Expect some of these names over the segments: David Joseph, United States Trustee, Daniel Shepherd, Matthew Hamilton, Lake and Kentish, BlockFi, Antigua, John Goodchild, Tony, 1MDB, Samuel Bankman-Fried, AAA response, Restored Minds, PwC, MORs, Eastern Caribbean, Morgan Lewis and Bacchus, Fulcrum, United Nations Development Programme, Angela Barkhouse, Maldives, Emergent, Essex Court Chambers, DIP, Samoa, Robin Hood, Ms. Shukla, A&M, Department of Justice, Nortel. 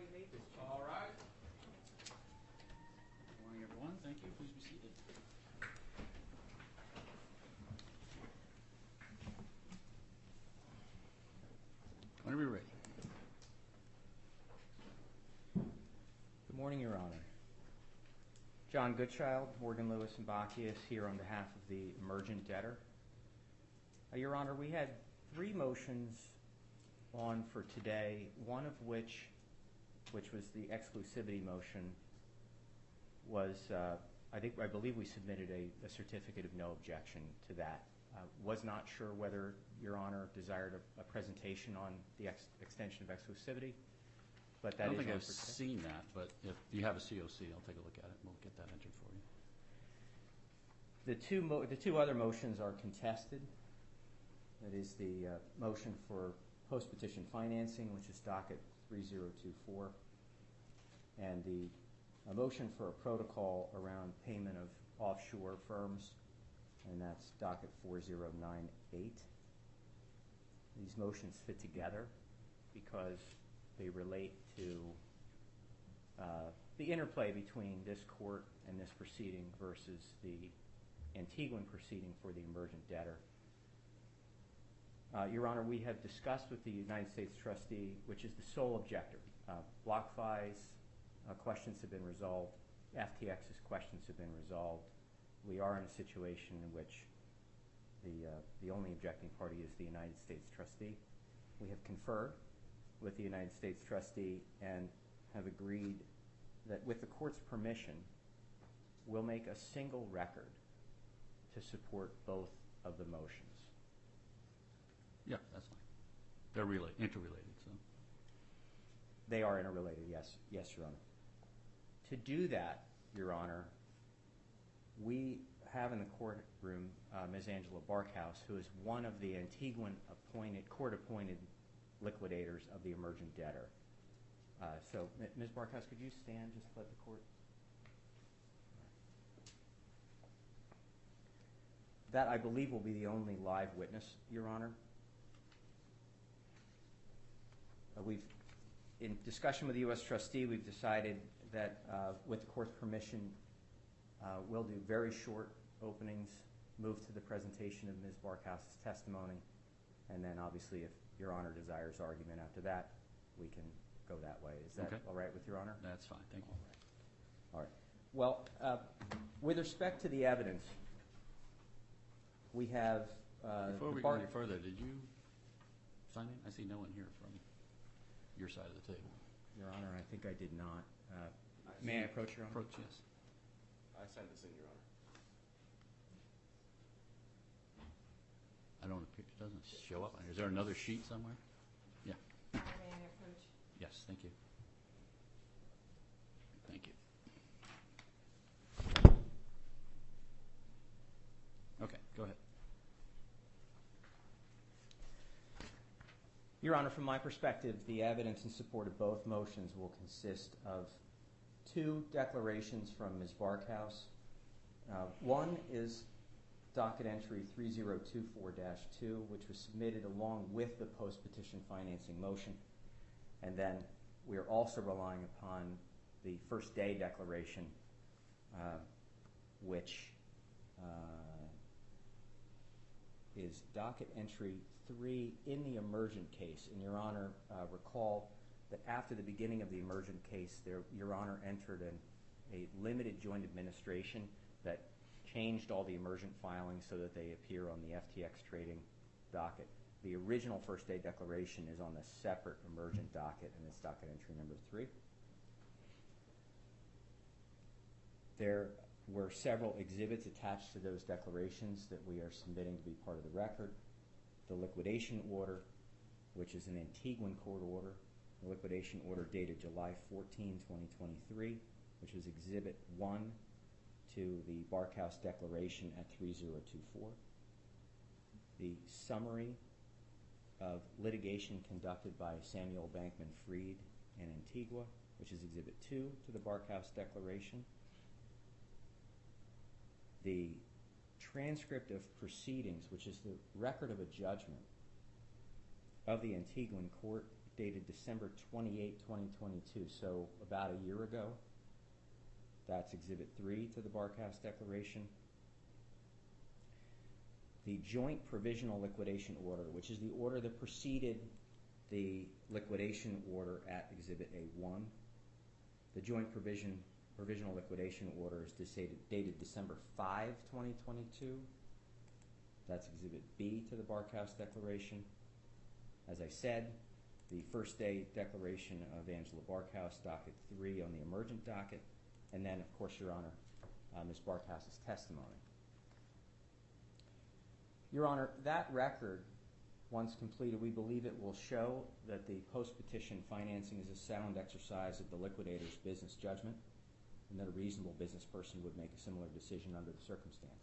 you leave this chair. All right. Good morning, everyone. Thank you. Please be seated. Whenever you're ready. Good morning, Your Honor. John Goodchild, Morgan Lewis and Bacchus here on behalf of the Emergent debtor. Your Honor, we had three motions on for today, one of which was the exclusivity motion, was, I believe we submitted a certificate of no objection to that. Was not sure whether Your Honor desired a presentation on the extension of exclusivity. But that I don't think I've seen that, but if you have a COC, I'll take a look at it. We'll get that entered for you. The two other motions are contested. That is the motion for post-petition financing, which is docket 3024, and the motion for a protocol around payment of offshore firms, and that's docket 4098. These motions fit together because they relate to the interplay between this court and this proceeding versus the Antiguan proceeding for the emergent debtor. Your Honor, we have discussed with the United States Trustee, which is the sole objector. BlockFi's questions have been resolved. FTX's questions have been resolved. We are in a situation in which the only objecting party is the United States Trustee. We have conferred with the United States Trustee and have agreed that with the court's permission, we'll make a single record to support both of the motions. Yeah, that's fine. They're interrelated, so. They are interrelated, yes. Yes, Your Honor. To do that, Your Honor, we have in the courtroom Ms. Angela Barkhouse, who is one of the Antiguan appointed, court-appointed liquidators of the emergent debtor. So, Ms. Barkhouse, could you stand just to let the court? That, I believe, will be the only live witness, Your Honor. In discussion with the U.S. Trustee, we've decided that, with the court's permission, we'll do very short openings, move to the presentation of Ms. Barkhouse's testimony, and then obviously if Your Honor desires argument after that, we can go that way. Is that okay? All right with Your Honor? That's fine. Thank you. All right. Well, with respect to the evidence, we have... Before we go any further, did you sign in? I see no one here from your side of the table. Your Honor, I think I did not. May I approach, Your Honor? Approach, yes. I signed this in, Your Honor. I don't appear, it doesn't show up. Is there another sheet somewhere? Yeah. May I approach? Yes, thank you. Thank you. Okay, go ahead. Your Honor, from my perspective, the evidence in support of both motions will consist of two declarations from Ms. Barkhouse. One is docket entry 3024-2, which was submitted along with the post-petition financing motion. And then we are also relying upon the first day declaration, which is docket entry 3 in the emergent case. And Your Honor, recall that after the beginning of the emergent case, Your Honor entered a limited joint administration that changed all the emergent filings so that they appear on the FTX trading docket. The original first day declaration is on the separate emergent docket, and it's docket entry number 3. There were several exhibits attached to those declarations that we are submitting to be part of the record. The liquidation order, which is an Antiguan court order, the liquidation order dated July 14, 2023, which is Exhibit 1 to the Barkhouse Declaration at 3024. The summary of litigation conducted by Samuel Bankman-Fried in Antigua, which is Exhibit 2 to the Barkhouse Declaration. The transcript of proceedings, which is the record of a judgment of the Antiguan court dated December 28, 2022, so about a year ago. That's Exhibit 3 to the Barkhouse Declaration. The joint provisional liquidation order, which is the order that preceded the liquidation order at Exhibit A1. The joint provisional liquidation order is dated December 5, 2022. That's Exhibit B to the Barkhouse Declaration. As I said, the first day declaration of Angela Barkhouse, docket 3 on the Emergent docket, and then, of course, Your Honor, Ms. Barkhouse's testimony. Your Honor, that record, once completed, we believe it will show that the post-petition financing is a sound exercise of the liquidator's business judgment, and that a reasonable business person would make a similar decision under the circumstances.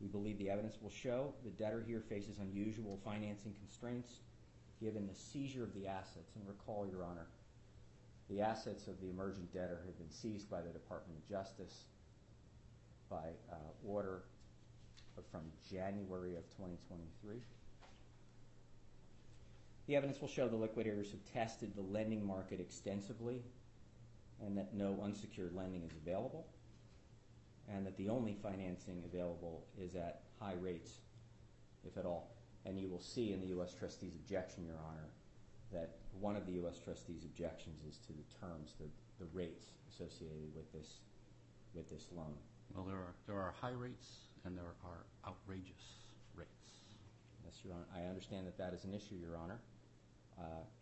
We believe the evidence will show the debtor here faces unusual financing constraints given the seizure of the assets. And recall, Your Honor, the assets of the emergent debtor had been seized by the Department of Justice by order from January of 2023. The evidence will show the liquidators have tested the lending market extensively and that no unsecured lending is available, and that the only financing available is at high rates, if at all. And you will see in the U.S. Trustee's objection, Your Honor, that one of the U.S. Trustee's objections is to the terms, the rates associated with this loan. Well, there are high rates and there are outrageous rates. Yes, Your Honor. I understand that that is an issue, Your Honor.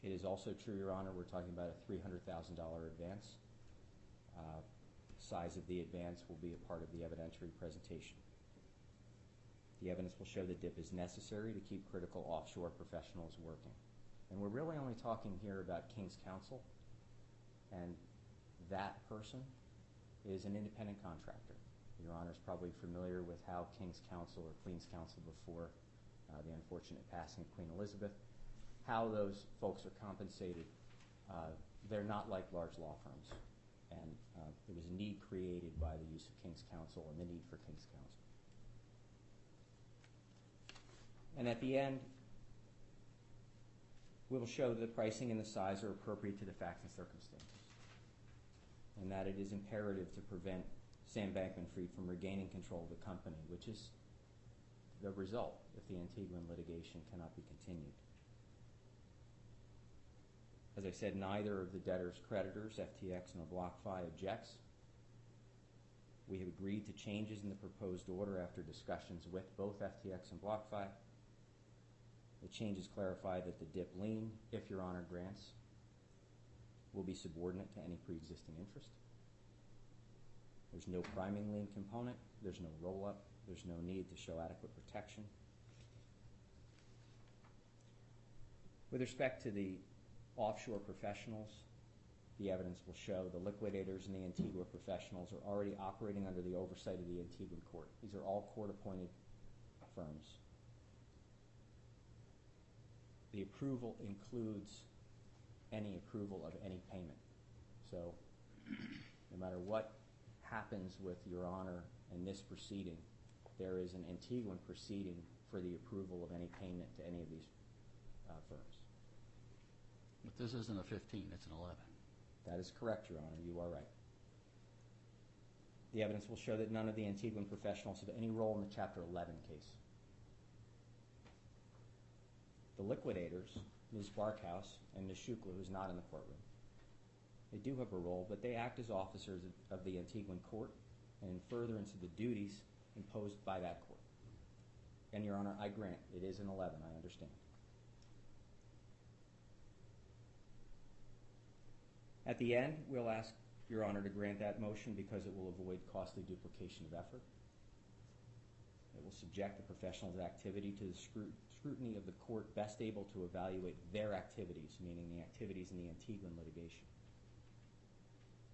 It is also true, Your Honor, we're talking about a $300,000 advance. Size of the advance will be a part of the evidentiary presentation. The evidence will show the DIP is necessary to keep critical offshore professionals working. And we're really only talking here about King's Counsel, and that person is an independent contractor. Your Honor is probably familiar with how King's Counsel or Queen's Counsel before the unfortunate passing of Queen Elizabeth, how those folks are compensated. They're not like large law firms. And there was a need created by the use of King's Counsel and the need for King's Counsel. And at the end, we will show that the pricing and the size are appropriate to the facts and circumstances, and that it is imperative to prevent Sam Bankman-Fried from regaining control of the company, which is the result if the Antiguan litigation cannot be continued. As I said, neither of the debtor's creditors, FTX nor BlockFi, objects. We have agreed to changes in the proposed order after discussions with both FTX and BlockFi. The changes clarify that the DIP lien, if Your Honor grants, will be subordinate to any pre-existing interest. There's no priming lien component. There's no roll-up. There's no need to show adequate protection. With respect to the offshore professionals, the evidence will show the liquidators and the Antigua professionals are already operating under the oversight of the Antigua court. These are all court-appointed firms. The approval includes any approval of any payment. So no matter what happens with Your Honor in this proceeding, there is an Antiguan proceeding for the approval of any payment to any of these firms. But this isn't a 15, it's an 11. That is correct, Your Honor. You are right. The evidence will show that none of the Antiguan professionals have any role in the Chapter 11 case. The liquidators, Ms. Barkhouse and Ms. Shukla, who's not in the courtroom, they do have a role, but they act as officers of the Antiguan court and in furtherance of the duties imposed by that court. And, Your Honor, I grant it is an 11, I understand. At the end, we'll ask Your Honor to grant that motion because it will avoid costly duplication of effort. It will subject the professionals' activity to the scrutiny of the court best able to evaluate their activities, meaning the activities in the Antiguan litigation.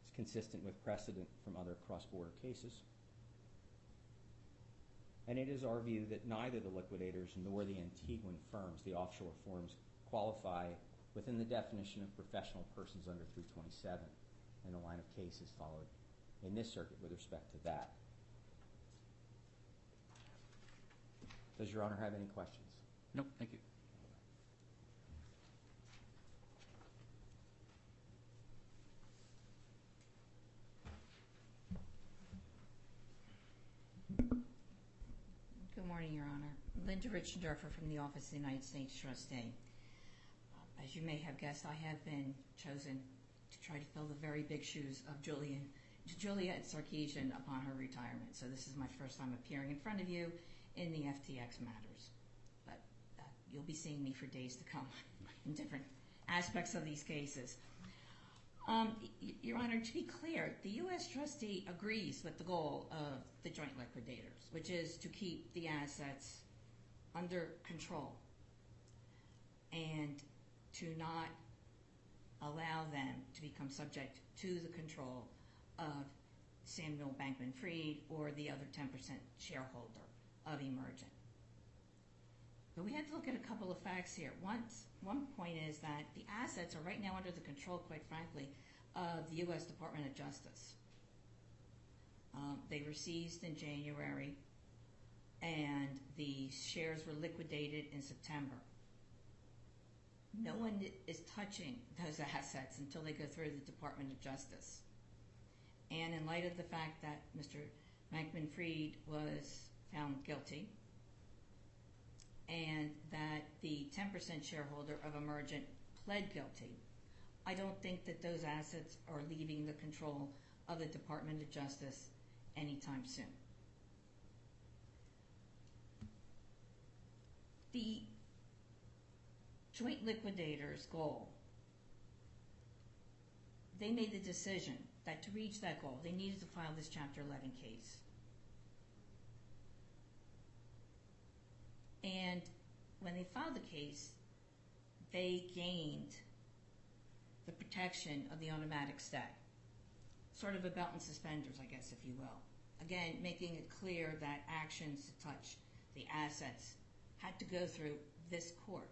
It's consistent with precedent from other cross-border cases. And it is our view that neither the liquidators nor the Antiguan firms, the offshore firms, qualify within the definition of professional persons under 327 and the line of cases followed in this circuit with respect to that. Does Your Honor have any questions? No, thank you. Linda Richenderfer from the Office of the United States Trustee. As you may have guessed, I have been chosen to try to fill the very big shoes of Juliette Sarkeesian upon her retirement. So this is my first time appearing in front of you in the FTX matters. But you'll be seeing me for days to come in different aspects of these cases. Your Honor, to be clear, the U.S. trustee agrees with the goal of the joint liquidators, which is to keep the assets under control and to not allow them to become subject to the control of Samuel Bankman-Fried or the other 10% shareholder of Emergent. But we had to look at a couple of facts here. One point is that the assets are right now under the control, quite frankly, of the U.S. Department of Justice. They were seized in January, and the shares were liquidated in September. No one is touching those assets until they go through the Department of Justice. And in light of the fact that Mr. Bankman-Fried was found guilty and that the 10% shareholder of Emergent pled guilty, I don't think that those assets are leaving the control of the Department of Justice anytime soon. The joint liquidators' goal, they made the decision that to reach that goal, they needed to file this Chapter 11 case. And when they filed the case, they gained the protection of the automatic stay, sort of a belt and suspenders, I guess, if you will. Again, making it clear that actions to touch the assets had to go through this court.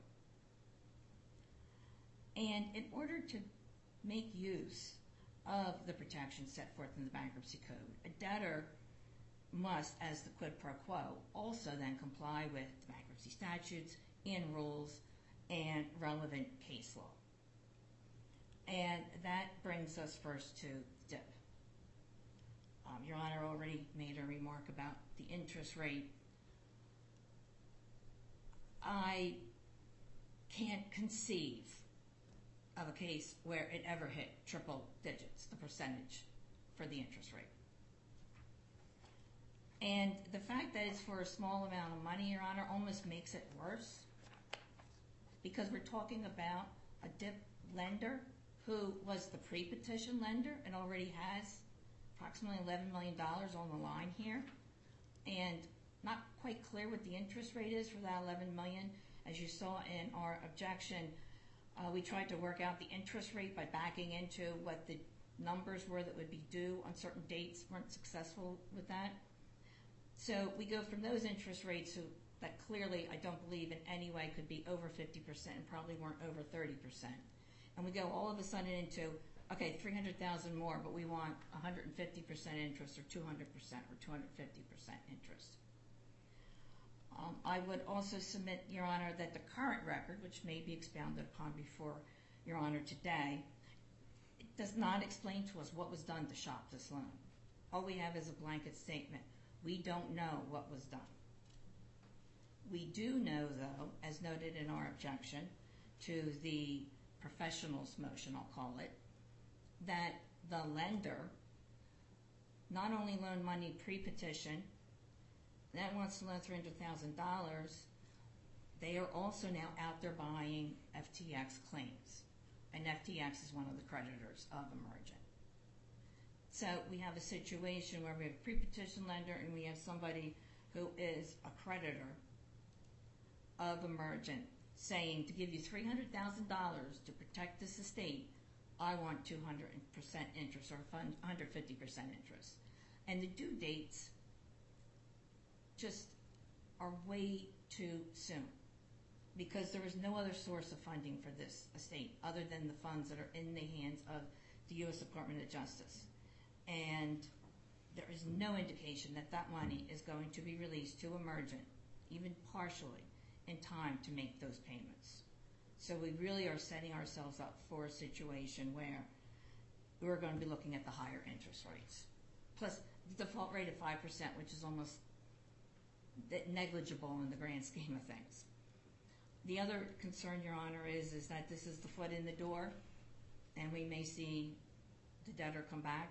And in order to make use of the protections set forth in the Bankruptcy Code, a debtor must, as the quid pro quo, also then comply with the bankruptcy statutes and rules and relevant case law. And that brings us first to DIP. Your Honor already made a remark about the interest rate. I can't conceive of a case where it ever hit triple digits, the percentage for the interest rate. And the fact that it's for a small amount of money, Your Honor, almost makes it worse, because we're talking about a DIP lender who was the pre-petition lender and already has approximately $11 million on the line here, and not quite clear what the interest rate is for that $11 million. As you saw in our objection, we tried to work out the interest rate by backing into what the numbers were that would be due on certain dates. Weren't successful with that. So we go from those interest rates that clearly I don't believe in any way could be over 50% and probably weren't over 30%. And we go all of a sudden into, okay, 300,000 more, but we want 150% interest or 200% or 250% interest. I would also submit, Your Honor, that the current record, which may be expounded upon before Your Honor today, it does not explain to us what was done to shop this loan. All we have is a blanket statement. We don't know what was done. We do know, though, as noted in our objection to the professionals' motion, I'll call it, that the lender not only loaned money pre-petition, that wants to loan $300,000, they are also now out there buying FTX claims. And FTX is one of the creditors of Emergent. So we have a situation where we have a pre-petition lender and we have somebody who is a creditor of Emergent saying, to give you $300,000 to protect this estate, I want 200% interest or 150% interest. And the due dates just are way too soon, because there is no other source of funding for this estate other than the funds that are in the hands of the U.S. Department of Justice. And there is no indication that that money is going to be released to Emergent, even partially, in time to make those payments. So we really are setting ourselves up for a situation where we're going to be looking at the higher interest rates, plus the default rate of 5%, which is almost negligible in the grand scheme of things. The other concern, Your Honor, is that this is the foot in the door, and we may see the debtor come back.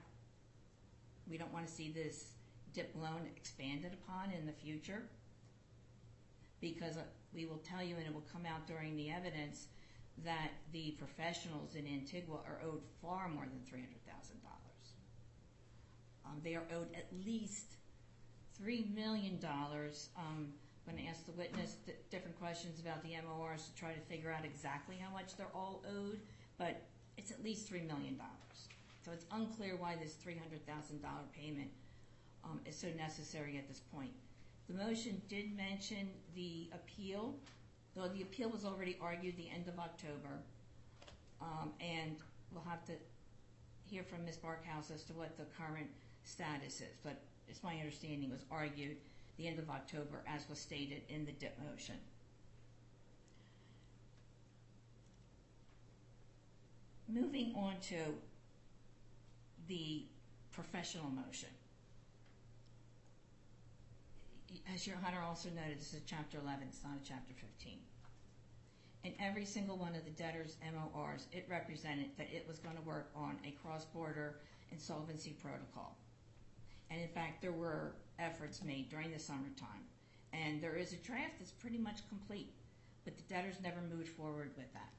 We don't want to see this DIP loan expanded upon in the future, because we will tell you, and it will come out during the evidence, that the professionals in Antigua are owed far more than $300,000. They are owed at least $3 million. I'm going to ask the witness different questions about the MORs to try to figure out exactly how much they're all owed, but it's at least $3 million. So it's unclear why this $300,000 payment is so necessary at this point. The motion did mention the appeal, though the appeal was already argued the end of October, and we'll have to hear from Ms. Barkhouse as to what the current status is, but it's my understanding it was argued the end of October, as was stated in the DIP motion. Moving on to the professional motion. As Your Honor also noted, this is Chapter 11, it's not a Chapter 15. In every single one of the debtors' MORs, it represented that it was going to work on a cross-border insolvency protocol. And in fact, there were efforts made during the summertime. And there is a draft that's pretty much complete, but the debtors never moved forward with that.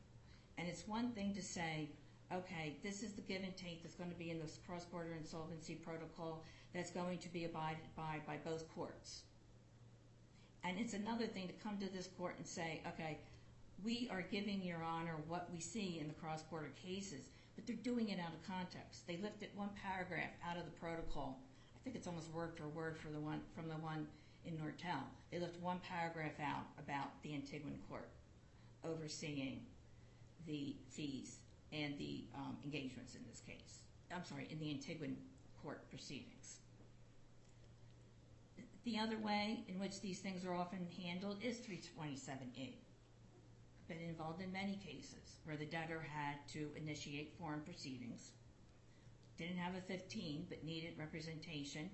And it's one thing to say, okay, this is the give and take that's going to be in this cross-border insolvency protocol that's going to be abided by both courts. And it's another thing to come to this court and say, okay, we are giving Your Honor what we see in the cross-border cases, but they're doing it out of context. They lifted one paragraph out of the protocol. I think it's almost word for word for the one, from the one in Nortel. They left one paragraph out about the Antiguan court overseeing the fees and the engagements in this case. I'm sorry, in the Antiguan court proceedings. The other way in which these things are often handled is 327A. I've been involved in many cases where the debtor had to initiate foreign proceedings, didn't have a 15 but needed representation,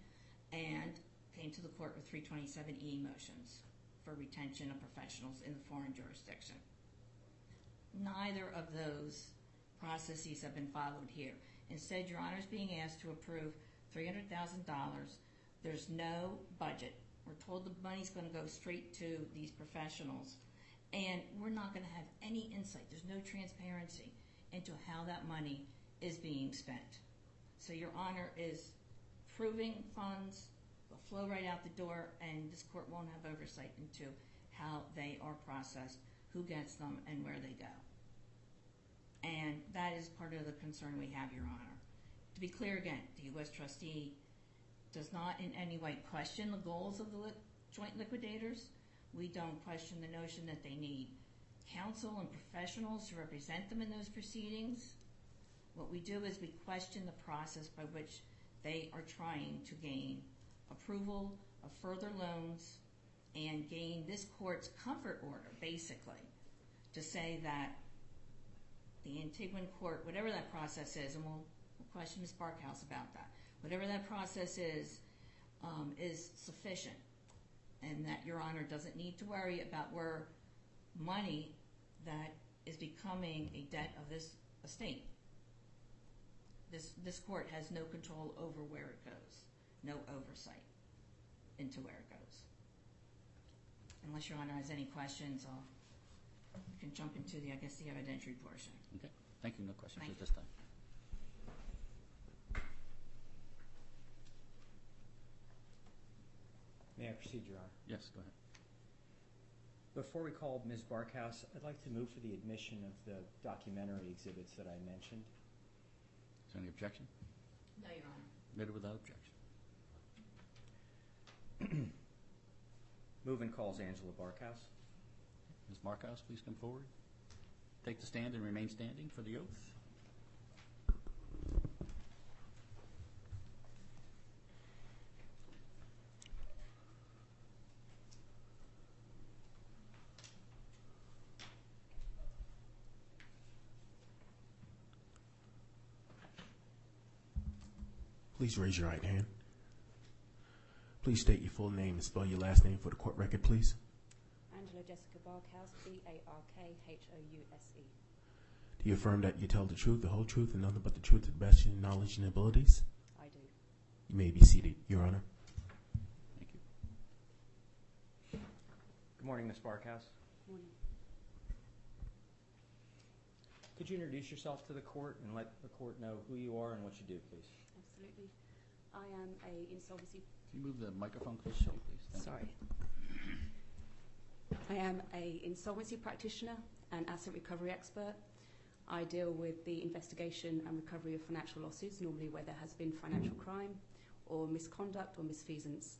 and came to the court with 327E motions for retention of professionals in the foreign jurisdiction. Neither of those processes have been followed here. Instead, Your Honor is being asked to approve $300,000. There's no budget. We're told the money's going to go straight to these professionals, and we're not going to have any insight. There's no transparency into how that money is being spent. So Your Honor is proving funds will flow right out the door, and this court won't have oversight into how they are processed, who gets them, and where they go. And that is part of the concern we have, Your Honor. To be clear again, the U.S. trustee does not in any way question the goals of the joint liquidators. We don't question the notion that they need counsel and professionals to represent them in those proceedings. What we do is we question the process by which they are trying to gain approval of further loans and gain this court's comfort order, basically, to say that the Antiguan court, whatever that process is, and we'll question Ms. Barkhouse about that, whatever that process is sufficient, and that Your Honor doesn't need to worry about where money that is becoming a debt of this estate. This court has no control over where it goes, no oversight into where it goes. Unless Your Honor has any questions, we can jump into the, I guess, the evidentiary portion. Okay. Thank you. No questions at this time. May I proceed, Your Honor? Yes, go ahead. Before we call Ms. Barkhouse, I'd like to move for the admission of the documentary exhibits that I mentioned. Any objection? No, Your Honor. Admitted without objection. Move and calls Angela Barkhouse. Ms. Barkhouse, please come forward. Take the stand and remain standing for the oath. Please raise your right hand. Please state your full name and spell your last name for the court record, please. Angela Jessica Barkhouse, B-A-R-K-H-O-U-S-E. Do you affirm that you tell the truth, the whole truth, and nothing but the truth to the best of your knowledge and abilities? I do. You may be seated, Your Honor. Thank you. Good morning, Ms. Barkhouse. Good morning. Could you introduce yourself to the court and let the court know who you are and what you do, please? Absolutely. I am a insolvency... Can you move the microphone closer, please? Sorry. I am a insolvency practitioner and asset recovery expert. I deal with the investigation and recovery of financial losses, normally where there has been financial crime or misconduct or misfeasance.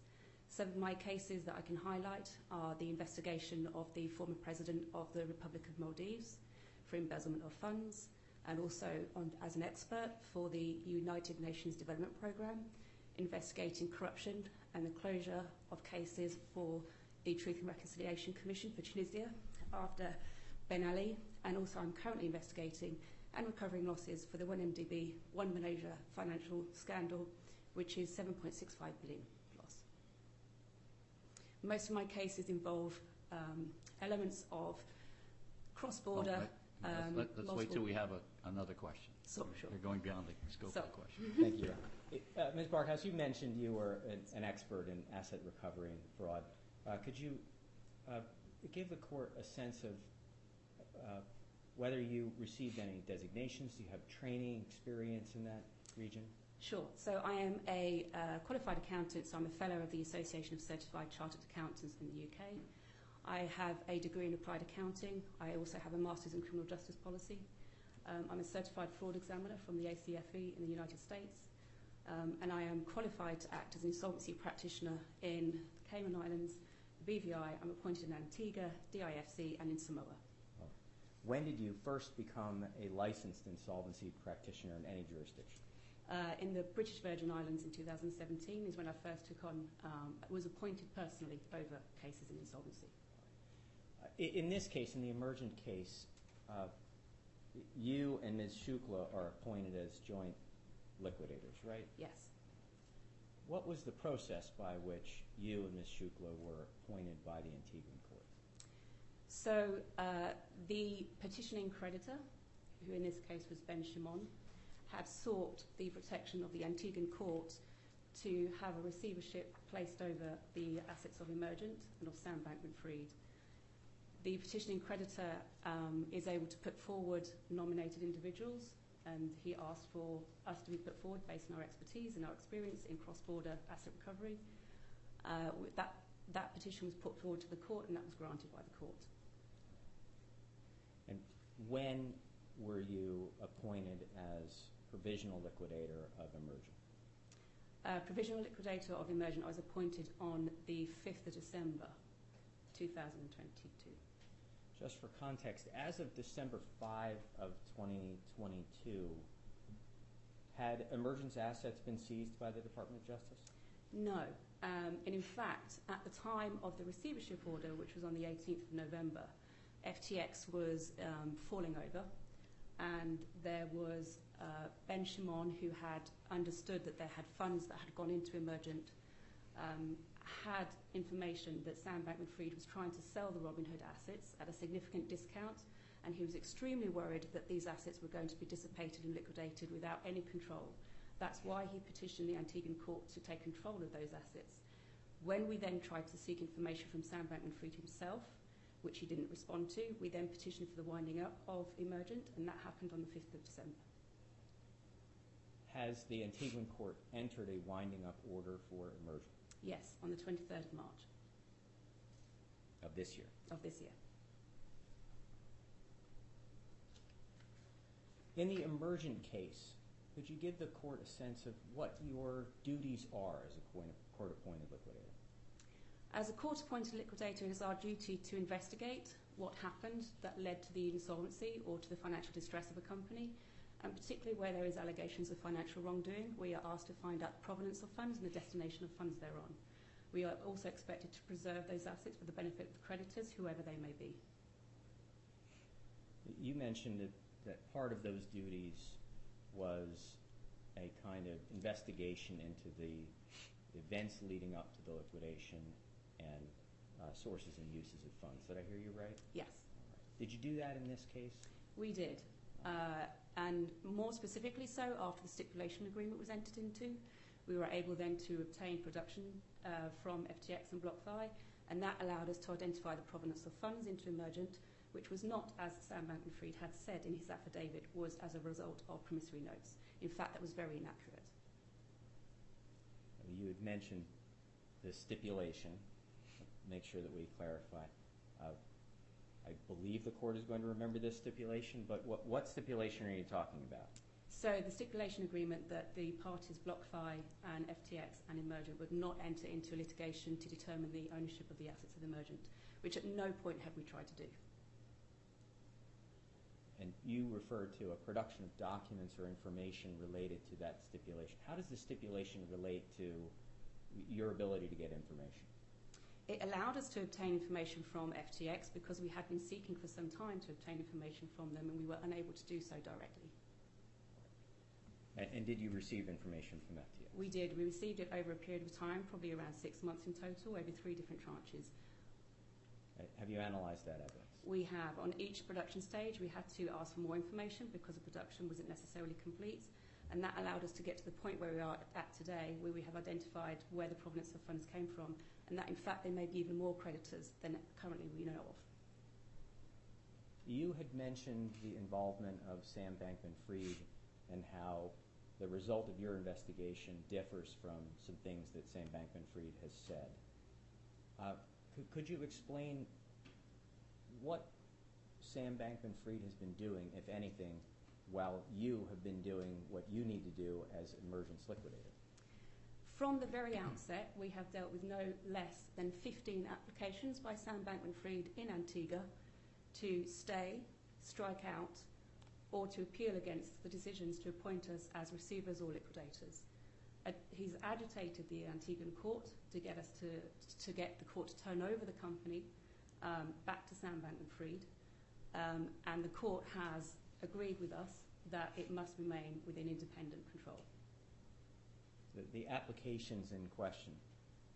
Some of my cases that I can highlight are the investigation of the former president of the Republic of Maldives for embezzlement of funds, and also as an expert for the United Nations Development Programme, investigating corruption and the closure of cases for the Truth and Reconciliation Commission for Tunisia after Ben Ali, and also I'm currently investigating and recovering losses for the 1MDB, One Malaysia financial scandal, which is 7.65 billion loss. Most of my cases involve elements of cross-border... Let's wait till we have another question. So, sure. You're going beyond the scope of the question. Thank you. Ms. Barkhouse, you mentioned you were an expert in asset recovery and fraud. Could you give the court a sense of whether you received any designations? Do you have training experience in that region? Sure. So I am a qualified accountant, so I'm a fellow of the Association of Certified Chartered Accountants in the UK. I have a degree in applied accounting. I also have a master's in criminal justice policy. I'm a certified fraud examiner from the ACFE in the United States. And I am qualified to act as an insolvency practitioner in the Cayman Islands, the BVI. I'm appointed in Antigua, DIFC, and in Samoa. When did you first become a licensed insolvency practitioner in any jurisdiction? In the British Virgin Islands in 2017 is when I first took on, was appointed personally over cases in insolvency. In this case, in the Emergent case, you and Ms. Shukla are appointed as joint liquidators, right? Yes. What was the process by which you and Ms. Shukla were appointed by the Antiguan court? So the petitioning creditor, who in this case was Ben Simon, had sought the protection of the Antiguan court to have a receivership placed over the assets of Emergent and of Sam Bankman-Fried. The petitioning creditor is able to put forward nominated individuals, and he asked for us to be put forward based on our expertise and our experience in cross-border asset recovery. That petition was put forward to the court, and that was granted by the court. And when were you appointed as provisional liquidator of Emergent? Provisional liquidator of Emergent, I was appointed on the 5th of December, 2022. Just for context, as of December 5 of 2022, had Emergent's assets been seized by the Department of Justice? No. And in fact, at the time of the receivership order, which was on the 18th of November, FTX was falling over, and there was Ben Simon, who had understood that there had funds that had gone into Emergent, had information that Sam Bankman-Fried was trying to sell the Robin Hood assets at a significant discount, and he was extremely worried that these assets were going to be dissipated and liquidated without any control. That's why he petitioned the Antiguan court to take control of those assets. When we then tried to seek information from Sam Bankman-Fried himself, which he didn't respond to, we then petitioned for the winding up of Emergent, and that happened on the 5th of December. Has the Antiguan court entered a winding up order for Emergent? Yes, on the 23rd of March. Of this year? Of this year. In the Emergent case, could you give the court a sense of what your duties are as a court-appointed liquidator? As a court-appointed liquidator, it is our duty to investigate what happened that led to the insolvency or to the financial distress of a company, and particularly where there is allegations of financial wrongdoing, we are asked to find out the provenance of funds and the destination of funds thereon. We are also expected to preserve those assets for the benefit of the creditors, whoever they may be. You mentioned that part of those duties was a kind of investigation into the the events leading up to the liquidation and sources and uses of funds. Did I hear you right? Yes. All right. Did you do that in this case? We did, and more specifically so after the stipulation agreement was entered into. We were able then to obtain production from FTX and BlockFi, and that allowed us to identify the provenance of funds into Emergent, which was not, as Sam Bankman-Fried had said in his affidavit, was as a result of promissory notes. In fact, that was very inaccurate. You had mentioned the stipulation. Make sure that we clarify. I believe the court is going to remember this stipulation, but what stipulation are you talking about? So the stipulation agreement that the parties BlockFi and FTX and Emergent would not enter into litigation to determine the ownership of the assets of Emergent, which at no point have we tried to do. And you referred to a production of documents or information related to that stipulation. How does the stipulation relate to your ability to get information? It allowed us to obtain information from FTX because we had been seeking for some time to obtain information from them, and we were unable to do so directly. And did you receive information from FTX? We did. We received it over a period of time, probably around 6 months in total, over 3 different tranches. Have you analysed that evidence? We have. On each production stage, we had to ask for more information because the production wasn't necessarily complete, and that allowed us to get to the point where we are at today, where we have identified where the provenance of funds came from, and that, in fact, there may be even more creditors than currently we know of. You had mentioned the involvement of Sam Bankman-Fried and how the result of your investigation differs from some things that Sam Bankman-Fried has said. Could you explain what Sam Bankman-Fried has been doing, if anything, while you have been doing what you need to do as Emergent's liquidator? From the very outset, we have dealt with no less than 15 applications by Sam Bankman-Fried in Antigua to stay, strike out, or to appeal against the decisions to appoint us as receivers or liquidators. He's agitated the Antiguan court to get us to get the court to turn over the company back to Sam Bankman-Fried, and the court has agreed with us that it must remain within independent control. The applications in question,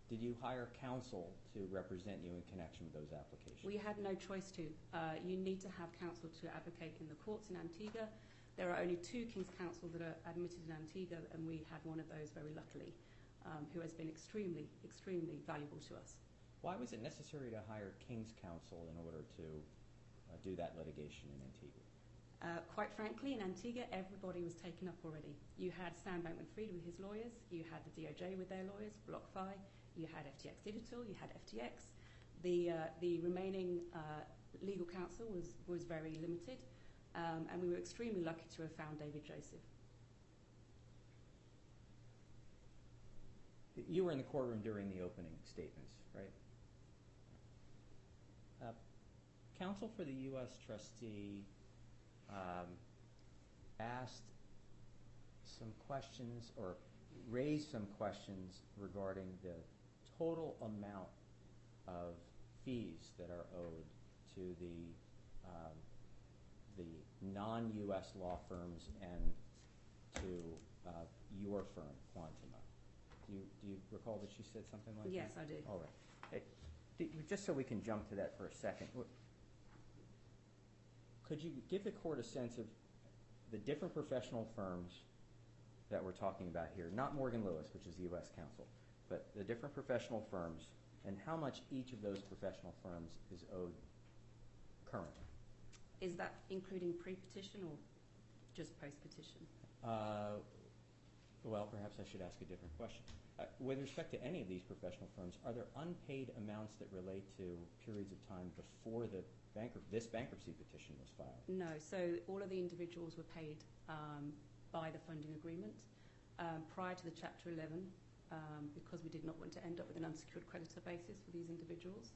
did you hire counsel to represent you in connection with those applications? We had no choice to. You need to have counsel to advocate in the courts in Antigua. There are only 2 King's Counsel that are admitted in Antigua, and we had one of those very luckily, who has been extremely, extremely valuable to us. Why was it necessary to hire King's Counsel in order to do that litigation in Antigua? Quite frankly, in Antigua, everybody was taken up already. You had Sam Bankman-Fried with his lawyers, you had the DOJ with their lawyers, BlockFi, you had FTX Digital, you had FTX. The remaining legal counsel was very limited. And we were extremely lucky to have found David Joseph. You were in the courtroom during the opening statements, right? Counsel for the U.S. Trustee asked some questions or raised some questions regarding the total amount of fees that are owed to the non-U.S. law firms and to your firm, Quantuma. Do you recall that she said something like that? Yes, I do. All right. Just so we can jump to that for a second, could you give the court a sense of the different professional firms that we're talking about here, not Morgan Lewis, which is the U.S. counsel, but the different professional firms and how much each of those professional firms is owed currently? Is that including pre-petition or just post-petition? Well, perhaps I should ask a different question. With respect to any of these professional firms, are there unpaid amounts that relate to periods of time before the this bankruptcy petition was filed? No. So all of the individuals were paid by the funding agreement prior to the Chapter 11 because we did not want to end up with an unsecured creditor basis for these individuals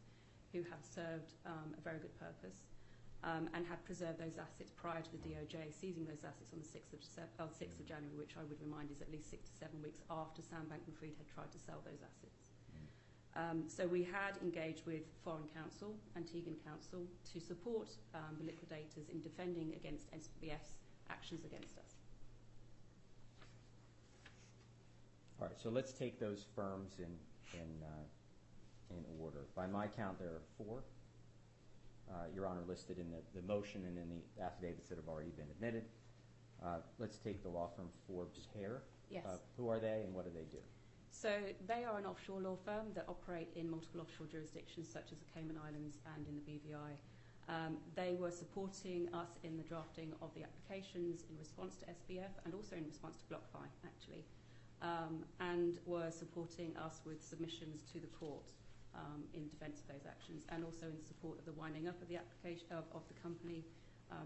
who have served a very good purpose. And had preserved those assets prior to the DOJ seizing those assets on the 6th of January, which I would remind is at least 6 to 7 weeks after Sam Bankman-Fried had tried to sell those assets. So we had engaged with foreign counsel, Antiguan counsel, to support the liquidators in defending against SBF's actions against us. All right. right, so let's take those firms in order. By my count, there are four, Your Honor, listed in the motion and in the affidavits that have already been admitted. Let's take the law firm Forbes Hare. Yes. Who are they and what do they do? So they are an offshore law firm that operate in multiple offshore jurisdictions such as the Cayman Islands and in the BVI. They were supporting us in the drafting of the applications in response to SBF and also in response to BlockFi, actually, and were supporting us with submissions to the court in defence of those actions and also in support of the winding up of the application of the company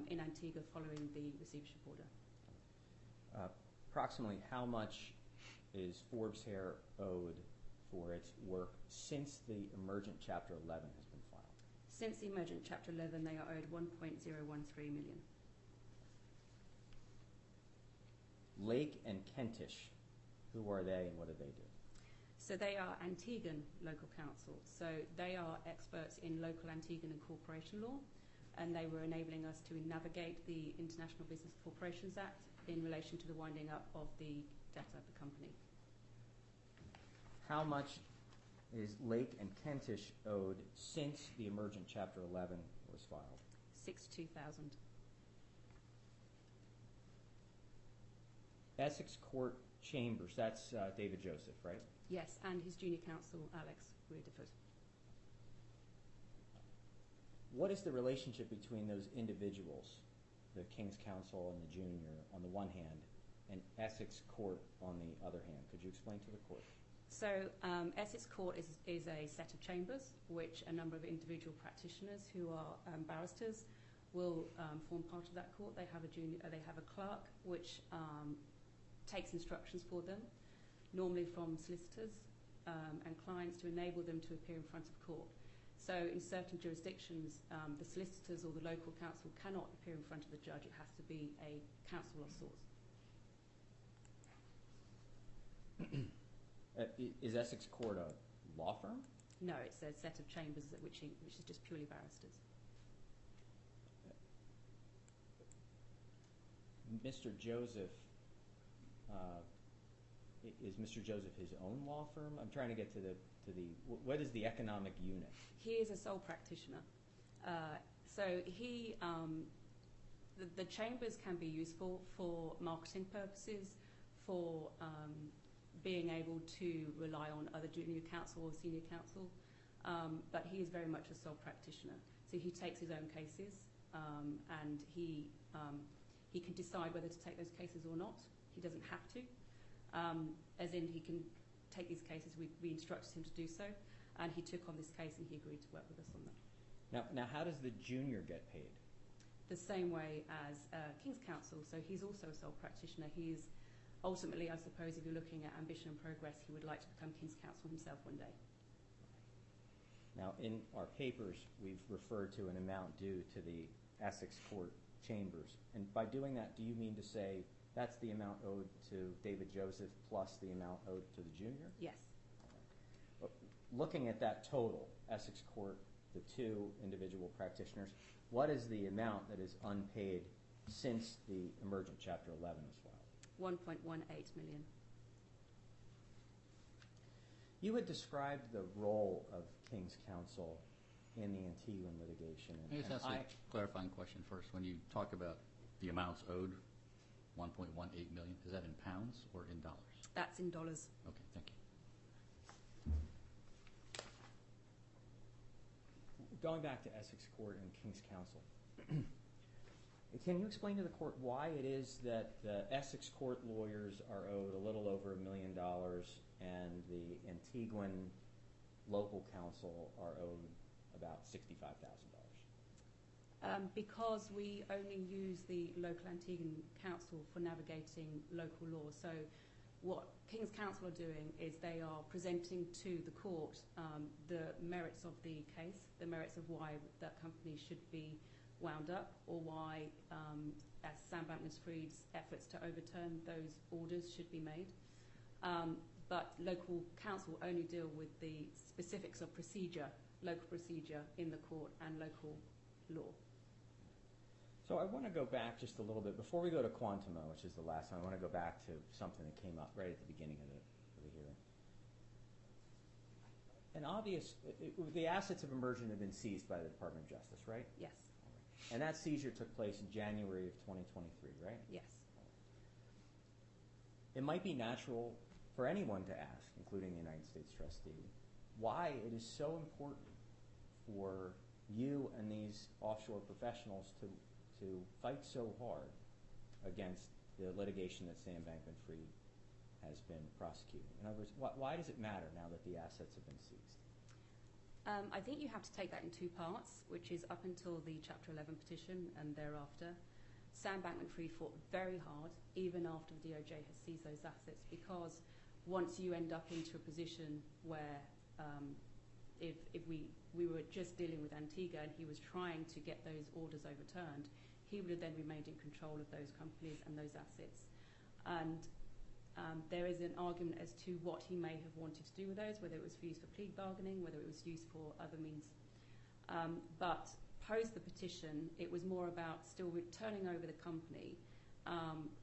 in Antigua following the receivership order. Approximately how much is Forbes Hare owed for its work since the Emergent Chapter 11 has been filed? Since the Emergent Chapter 11, they are owed $1.013 million. Lake and Kentish, who are they and what do they do? So they are Antiguan local council. So they are experts in local Antiguan and corporation law, and they were enabling us to navigate the International Business Corporations Act in relation to the winding up of the debt of the company. How much is Lake and Kentish owed since the Emergent Chapter 11 was filed? $62,000. Essex Court Chambers, that's David Joseph, right? Yes, and his junior counsel, Alex Redford. What is the relationship between those individuals, the King's Counsel and the junior on the one hand, and Essex Court on the other hand? Could you explain to the court? So Essex Court is a set of chambers which a number of individual practitioners who are barristers will form part of that court. They have a junior, they have a clerk which takes instructions for them, normally from solicitors and clients, to enable them to appear in front of court. So in certain jurisdictions, the solicitors or the local counsel cannot appear in front of the judge. It has to be a counsel of sorts. Is Essex Court a law firm? No, it's a set of chambers that which is just purely barristers. Mr. Joseph, is Mr. Joseph his own law firm? I'm trying to get to the what is the economic unit? He is a sole practitioner. So he the chambers can be useful for marketing purposes, for being able to rely on other junior counsel or senior counsel, but he is very much a sole practitioner. So he takes his own cases, and he can decide whether to take those cases or not. He doesn't have to. As in, he can take these cases. We instructed him to do so, and he took on this case, and he agreed to work with us on that. Now, how does the junior get paid? The same way as King's Counsel. So he's also a sole practitioner. He's ultimately, I suppose, if you're looking at ambition and progress, he would like to become King's Counsel himself one day. Now, in our papers, we've referred to an amount due to the Essex Court Chambers, and by doing that, do you mean to say that's the amount owed to David Joseph plus the amount owed to the junior? Yes. Looking at that total, Essex Court, the two individual practitioners, what is the amount that is unpaid since the Emergent Chapter 11 was filed? $1.18 million. You had described the role of King's Counsel in the Antiguan litigation. Can I just ask a clarifying question first? When you talk about the amounts owed, 1.18 million, is that in pounds or in dollars? That's in dollars. Okay, thank you. Going back to Essex Court and King's Counsel, can you explain to the court why it is that the Essex Court lawyers are owed a little over $1 million and the Antiguan local counsel are owed about $65,000? Because we only use the local Antiguan council for navigating local law. So what King's Counsel are doing is they are presenting to the court the merits of the case, the merits of why that company should be wound up, or why Sam Bankman-Fried's efforts to overturn those orders should be made. But local counsel only deal with the specifics of procedure, local procedure in the court and local law. So I want to go back just a little bit. Before we go to Quantuma, which is the last one, I want to go back to something that came up right at the beginning of the the hearing. An obvious, the assets of Emergent have been seized by the Department of Justice, right? Yes. And that seizure took place in January of 2023, right? Yes. It might be natural for anyone to ask, including the United States Trustee, why it is so important for you and these offshore professionals to fight so hard against the litigation that Sam Bankman-Fried has been prosecuting. In other words, why does it matter now that the assets have been seized? I think you have to take that in two parts, which is up until the Chapter 11 petition and thereafter. Sam Bankman-Fried fought very hard, even after the DOJ has seized those assets, because once you end up into a position where if we were just dealing with Antigua and he was trying to get those orders overturned, he would have then remained in control of those companies and those assets. And there is an argument as to what he may have wanted to do with those, whether it was used for plea bargaining, whether it was used for other means. But post the petition, it was more about still turning over the company,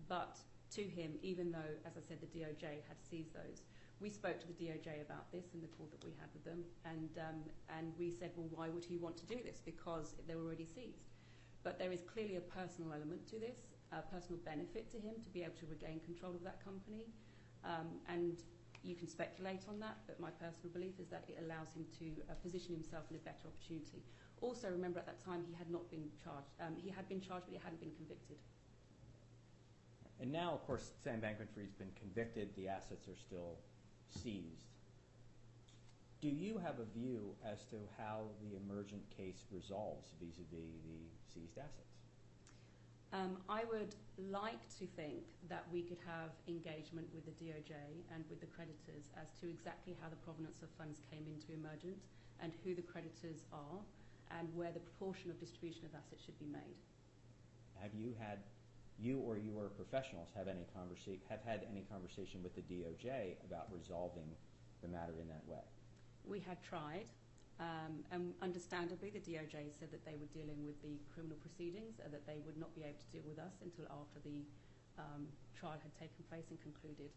but to him, even though, as I said, the DOJ had seized those. We spoke to the DOJ about this in the call that we had with them, and we said, well, why would he want to do this? Because they were already seized. But there is clearly a personal element to this, a personal benefit to him to be able to regain control of that company. And you can speculate on that, but my personal belief is that it allows him to position himself in a better opportunity. Also, remember at that time he had not been charged. He had been charged, but he hadn't been convicted. And now, of course, Sam Bankman-Fried's been convicted. The assets are still seized. Do you have a view as to how the Emergent case resolves vis-a-vis the seized assets? I would like to think that we could have engagement with the DOJ and with the creditors as to exactly how the provenance of funds came into Emergent and who the creditors are and where the proportion of distribution of assets should be made. Have you had, you or your professionals have had any conversation with the DOJ about resolving the matter in that way? We had tried. And understandably, the DOJ said that they were dealing with the criminal proceedings and that they would not be able to deal with us until after the trial had taken place and concluded.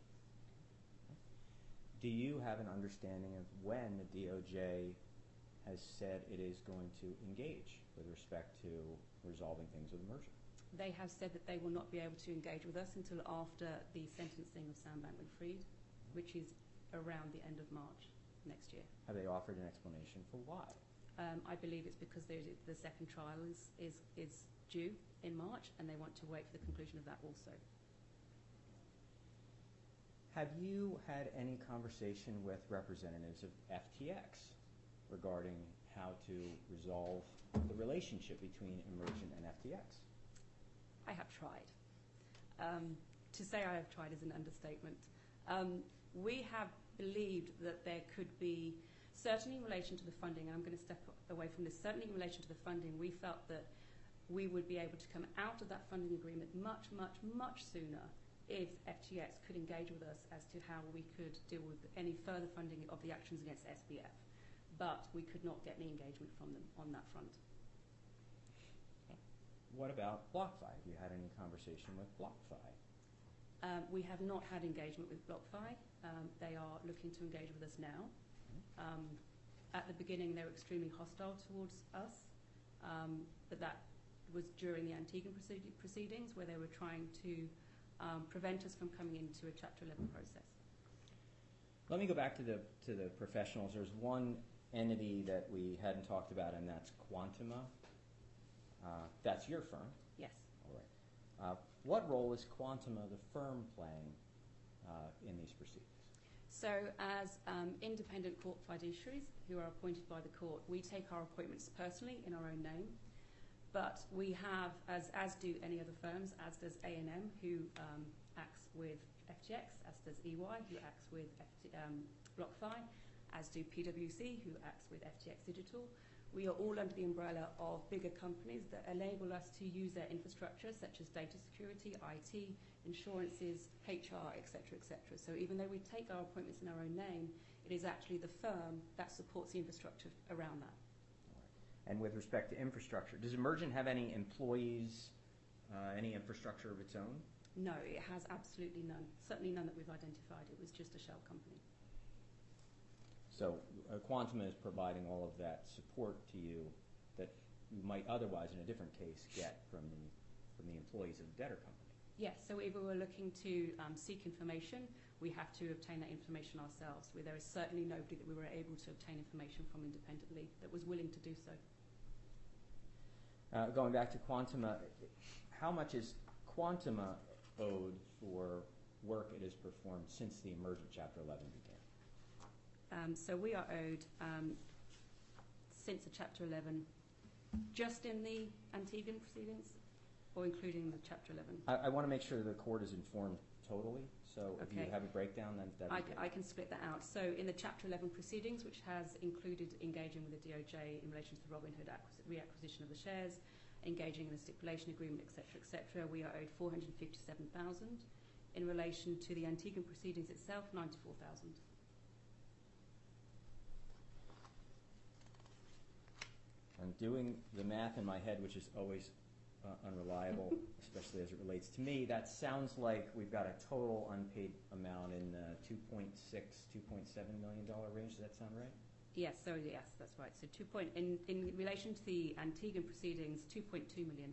Do you have an understanding of when the DOJ has said it is going to engage with respect to resolving things with Emergent? They have said that they will not be able to engage with us until after the sentencing of Sam Bankman-Fried, which is around the end of March next year. Have they offered an explanation for why? I believe it's because the second trial is due in March and they want to wait for the conclusion of that also. Have you had any conversation with representatives of FTX regarding how to resolve the relationship between Emergent and FTX? I have tried. To say I have tried is an understatement. We have believed that there could be, certainly in relation to the funding, and I'm going to step away from this, certainly in relation to the funding, we felt that we would be able to come out of that funding agreement much, much, much sooner if FTX could engage with us as to how we could deal with any further funding of the actions against SBF. But we could not get any engagement from them on that front. Okay. What about BlockFi? Have you had any conversation with BlockFi? We have not had engagement with BlockFi. They are looking to engage with us now. At the beginning, they were extremely hostile towards us, but that was during the Antiguan proceedings where they were trying to prevent us from coming into a Chapter 11 process. Let me go back to the professionals. There's one entity that we hadn't talked about, and that's Quantuma. That's your firm. Yes. All right. What role is Quantuma, the firm, playing in these proceedings? So as independent court fiduciaries who are appointed by the court, we take our appointments personally in our own name, but we have, as do any other firms, as does A&M, who acts with FTX, as does EY, who acts with BlockFi, as do PwC, who acts with FTX Digital. We are all under the umbrella of bigger companies that enable us to use their infrastructure, such as data security, IT, insurances, HR, etc., etc. So even though we take our appointments in our own name, it is actually the firm that supports the infrastructure around that. All right. And with respect to infrastructure, does Emergent have any employees, any infrastructure of its own? No, it has absolutely none, certainly none that we've identified. It was just a shell company. So Quantuma is providing all of that support to you that you might otherwise, in a different case, get from the employees of the debtor company. Yes, so if we were looking to seek information, we have to obtain that information ourselves. There is certainly nobody that we were able to obtain information from independently that was willing to do so. Going back to Quantuma, how much is Quantuma owed for work it has performed since the Emergent Chapter 11 began? So we are owed, since the Chapter 11, just in the Antiguan proceedings, or including the Chapter 11? I want to make sure the court is informed totally, so okay. If you have a breakdown, then that would be I can split that out. So in the Chapter 11 proceedings, which has included engaging with the DOJ in relation to the Robin Hood reacquisition of the shares, engaging in a stipulation agreement, etc., we are owed $457,000. In relation to the Antiguan proceedings itself, $94,000. I'm doing the math in my head, which is always unreliable, especially as it relates to me. That sounds like we've got a total unpaid amount in the $2.7 million range. Does that sound right? Yes. So yes, that's right. So in relation to the Antiguan proceedings, $2.2 million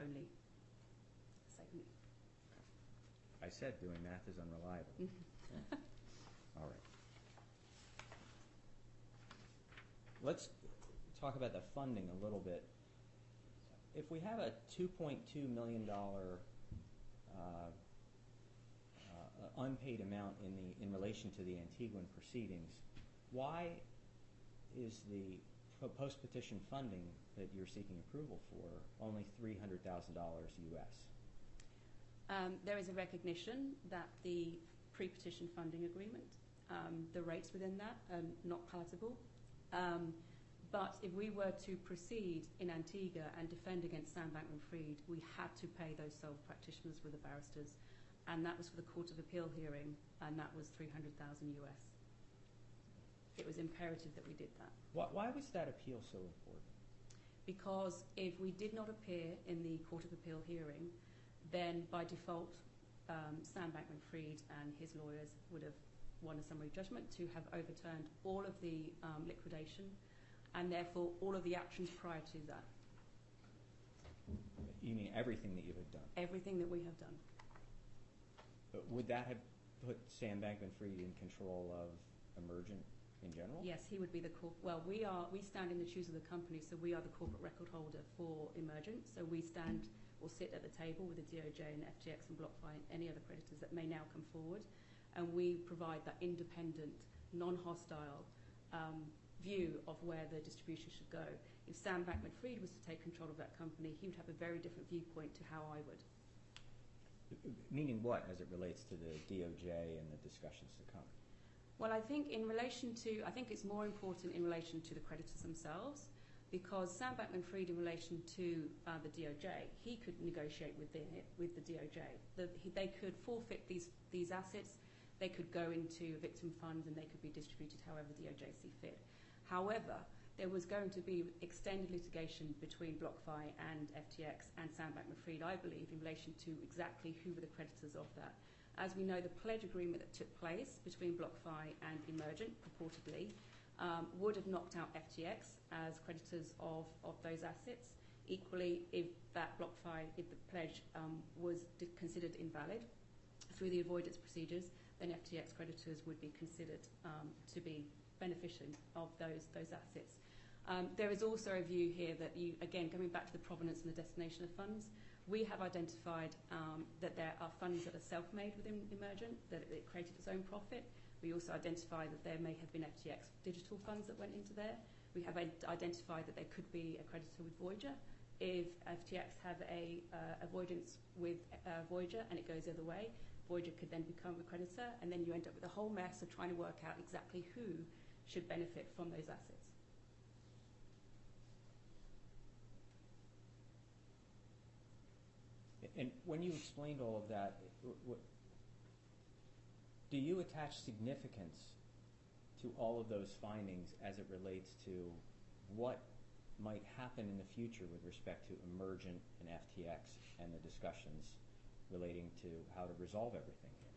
only. Second. I said doing math is unreliable. Yeah. All right. Let's talk about the funding a little bit. If we have a $2.2 million unpaid amount in relation to the Antiguan proceedings, why is the post-petition funding that you're seeking approval for only $300,000 U.S.? There is a recognition that the pre-petition funding agreement, the rates within that are not palatable. But if we were to proceed in Antigua and defend against Sam Bankman-Fried, we had to pay those sole practitioners with the barristers, and that was for the Court of Appeal hearing, and that was $300,000 US. It was imperative that we did that. Why was that appeal so important? Because if we did not appear in the Court of Appeal hearing, then by default, Sam Bankman-Fried and his lawyers would have won a summary judgment to have overturned all of the liquidation, and therefore all of the actions prior to that. You mean everything that you have done? Everything that we have done. But would that have put Sam Bankman-Fried in control of Emergent in general? Yes, he would be the we stand in the shoes of the company, so we are the corporate record holder for Emergent, so we stand or sit at the table with the DOJ and FTX and BlockFi and any other creditors that may now come forward, and we provide that independent, non-hostile view of where the distribution should go. If Sam Bankman-Fried was to take control of that company, he would have a very different viewpoint to how I would. Meaning what, as it relates to the DOJ and the discussions to come? Well, I think I think it's more important in relation to the creditors themselves, because Sam Bankman-Fried, in relation to the DOJ, he could negotiate with the DOJ. They could forfeit these assets, they could go into victim funds, and they could be distributed however the DOJ see fit. However, there was going to be extended litigation between BlockFi and FTX and Sam Bankman-Fried, I believe, in relation to exactly who were the creditors of that. As we know, the pledge agreement that took place between BlockFi and Emergent, purportedly, would have knocked out FTX as creditors of those assets. Equally, if the pledge was considered invalid through the avoidance procedures, then FTX creditors would be considered to be beneficiaries of those assets. There is also a view here that again, going back to the provenance and the destination of funds, we have identified that there are funds that are self-made within Emergent, that it created its own profit. We also identify that there may have been FTX digital funds that went into there. We have identified that there could be a creditor with Voyager. If FTX have a avoidance with Voyager and it goes the other way, Voyager could then become a creditor, and then you end up with a whole mess of trying to work out exactly who should benefit from those assets. And when you explained all of that, do you attach significance to all of those findings as it relates to what might happen in the future with respect to Emergent and FTX and the discussions relating to how to resolve everything here.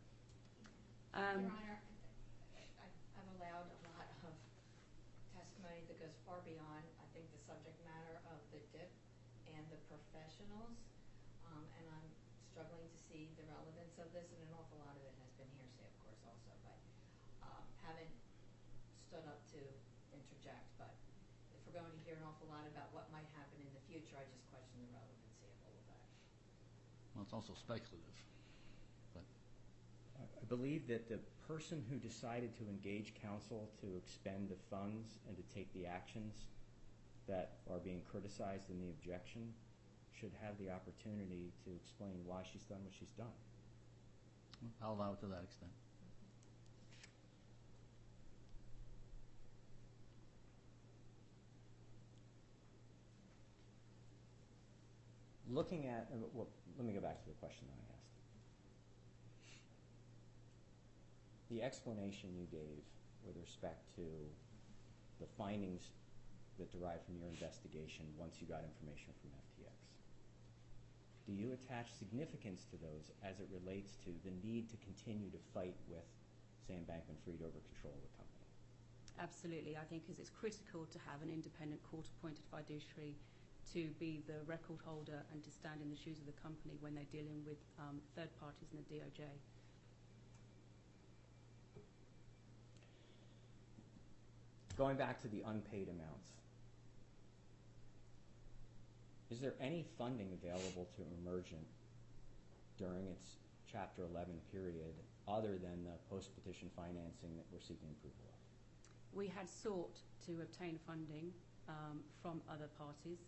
Your Honor, I'm allowed a lot of testimony that goes far beyond, I think, the subject matter of the DIP and the professionals, and I'm struggling to see the relevance of this, and an awful lot of it has been hearsay, of course, also, but haven't stood up to interject, but if we're going to hear an awful lot about what might happen in the future, I just question the relevancy of all of that. Well, it's also speculative. I believe that the person who decided to engage counsel to expend the funds and to take the actions that are being criticized in the objection should have the opportunity to explain why she's done what she's done. I'll allow it to that extent. Looking at, well, let me go back to the question that I asked. The explanation you gave with respect to the findings that derived from your investigation once you got information from FTX, do you attach significance to those as it relates to the need to continue to fight with Sam Bankman-Fried over control of the company? Absolutely. I think because it's critical to have an independent court-appointed fiduciary to be the record holder and to stand in the shoes of the company when they're dealing with third parties in the DOJ. Going back to the unpaid amounts, is there any funding available to Emergent during its Chapter 11 period other than the post-petition financing that we're seeking approval of? We had sought to obtain funding from other parties.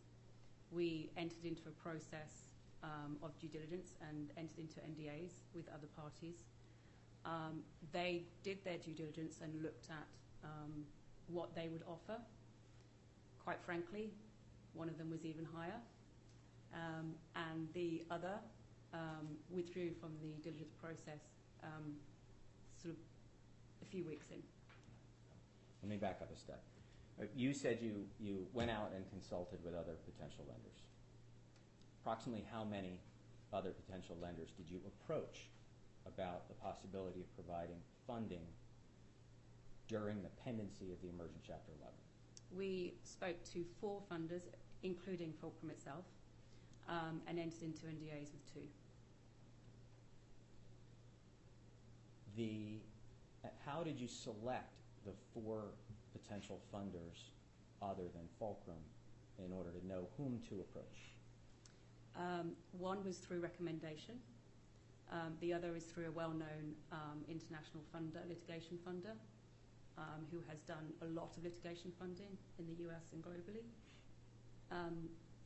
We entered into a process of due diligence and entered into NDAs with other parties. They did their due diligence and looked at what they would offer. Quite frankly, one of them was even higher, and the other withdrew from the diligence process sort of a few weeks in. Let me back up a step. You said you went out and consulted with other potential lenders. Approximately how many other potential lenders did you approach about the possibility of providing funding during the pendency of the Emergent Chapter 11? We spoke to 4 funders, including Fulcrum itself, and entered into NDAs with 2. How did you select the 4 potential funders other than Fulcrum in order to know whom to approach? One was through recommendation. The other is through a well-known international funder, litigation funder, who has done a lot of litigation funding in the US and globally.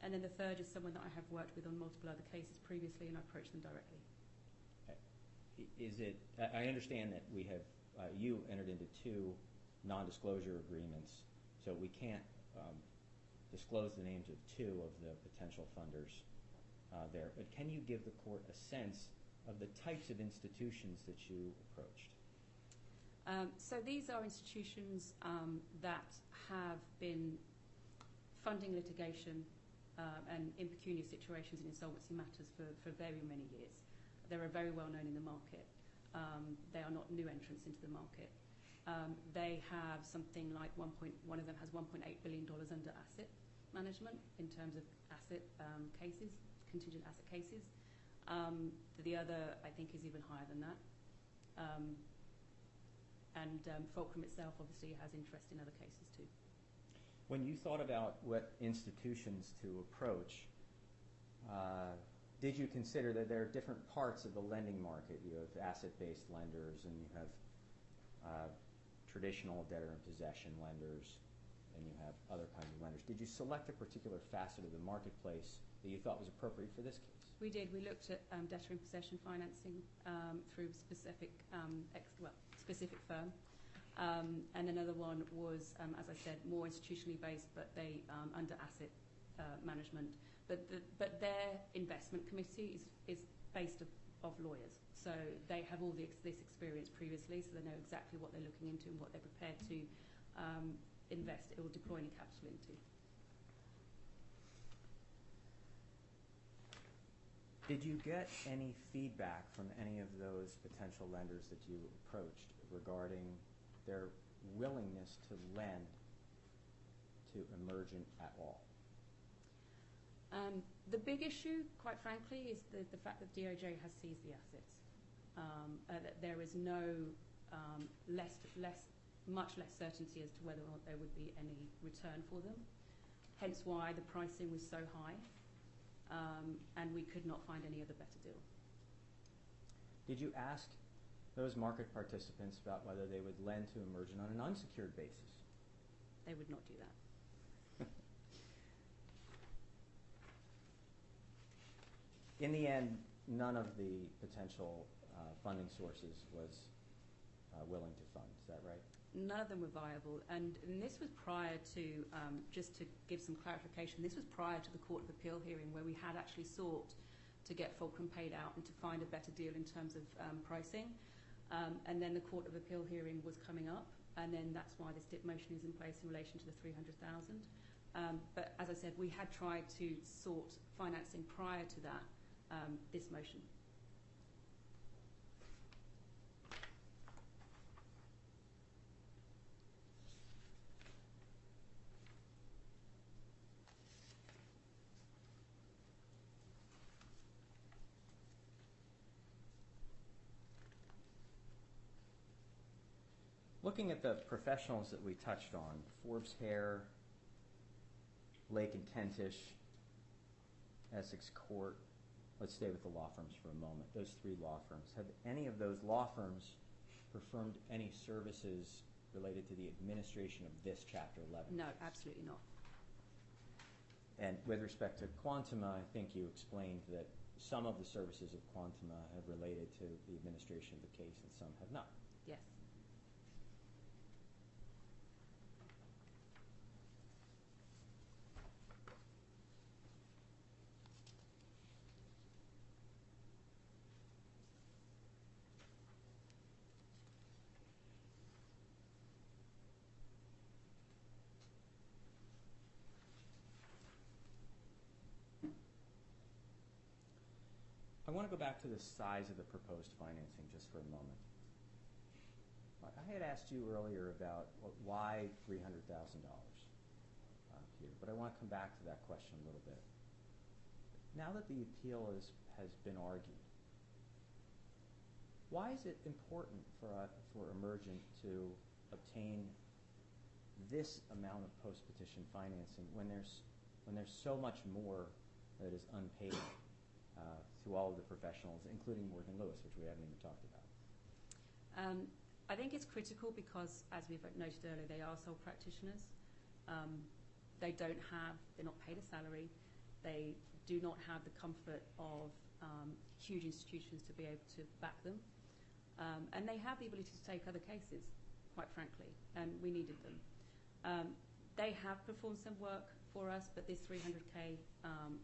And then the third is someone that I have worked with on multiple other cases previously, and I approached them directly. Is it, I understand that we have, you entered into 2 non-disclosure agreements, so we can't disclose the names of 2 of the potential funders there, but can you give the court a sense of the types of institutions that you approached? So these are institutions that have been funding litigation and impecunious situations and insolvency matters for very many years. They are very well known in the market. They are not new entrants into the market. They have something like one of them has $1.8 billion under asset management in terms of asset cases, contingent asset cases. The other, I think, is even higher than that. And Fulcrum itself obviously has interest in other cases too. When you thought about what institutions to approach, did you consider that there are different parts of the lending market? You have asset-based lenders, and you have traditional debtor-in-possession lenders, and you have other kinds of lenders. Did you select a particular facet of the marketplace that you thought was appropriate for this case? We did. We looked at debtor-in-possession financing through specific specific firm, and another one was, as I said, more institutionally based, but they under asset management. But their investment committee is based of lawyers, so they have all this experience previously, so they know exactly what they're looking into and what they're prepared to invest or deploy any capital into. Did you get any feedback from any of those potential lenders that you approached regarding their willingness to lend to Emergent at all? The big issue, quite frankly, is the fact that DOJ has seized the assets. That there is no much less certainty as to whether or not there would be any return for them. Hence why the pricing was so high, and we could not find any other better deal. Did you ask those market participants about whether they would lend to Emergent on an unsecured basis? They would not do that. In the end, none of the potential funding sources was willing to fund, is that right? None of them were viable, and this was prior to, just to give some clarification, this was prior to the Court of Appeal hearing where we had actually sought to get Fulcrum paid out and to find a better deal in terms of pricing, and then the Court of Appeal hearing was coming up, and then that's why this DIP motion is in place in relation to the $300,000. But as I said, we had tried to sort financing prior to that, this motion. Looking at the professionals that we touched on, Forbes Hare, Lake and Kentish, Essex Court, let's stay with the law firms for a moment, those three law firms. Have any of those law firms performed any services related to the administration of this Chapter 11? No, absolutely not. And with respect to Quantuma, I think you explained that some of the services of Quantuma have related to the administration of the case and some have not. Yes. I want to go back to the size of the proposed financing just for a moment. I had asked you earlier about why $300,000 here, but I want to come back to that question a little bit. Now that the appeal has been argued, why is it important for Emergent to obtain this amount of post-petition financing when there's so much more that is unpaid? To all of the professionals, including Morgan Lewis, which we haven't even talked about. I think it's critical because, as we've noted earlier, they are sole practitioners. They're not paid a salary. They do not have the comfort of huge institutions to be able to back them. And they have the ability to take other cases, quite frankly, and we needed them. They have performed some work for us, but this $300K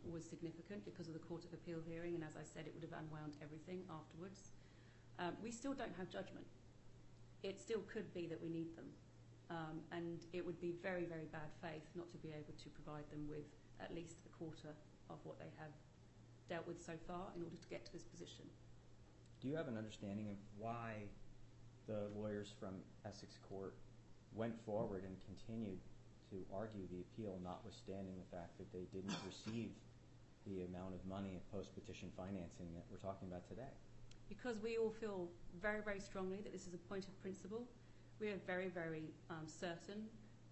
was significant because of the Court of Appeal hearing, and as I said, it would have unwound everything afterwards. We still don't have judgment. It still could be that we need them, and it would be very, very bad faith not to be able to provide them with at least a quarter of what they have dealt with so far in order to get to this position. Do you have an understanding of why the lawyers from Essex Court went forward and continued to argue the appeal, notwithstanding the fact that they didn't receive the amount of money of post-petition financing that we're talking about today? Because we all feel very, very strongly that this is a point of principle. We are very, very certain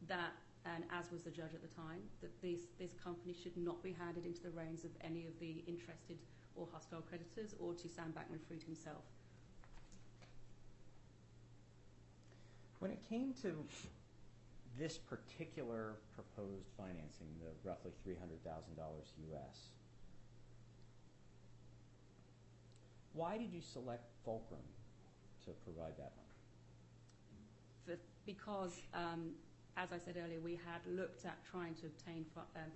that, and as was the judge at the time, that this company should not be handed into the reins of any of the interested or hostile creditors or to Sam Bankman-Fried himself. When it came to this particular proposed financing, the roughly $300,000 US, why did you select Fulcrum to provide that money? Because, as I said earlier, we had looked at trying to obtain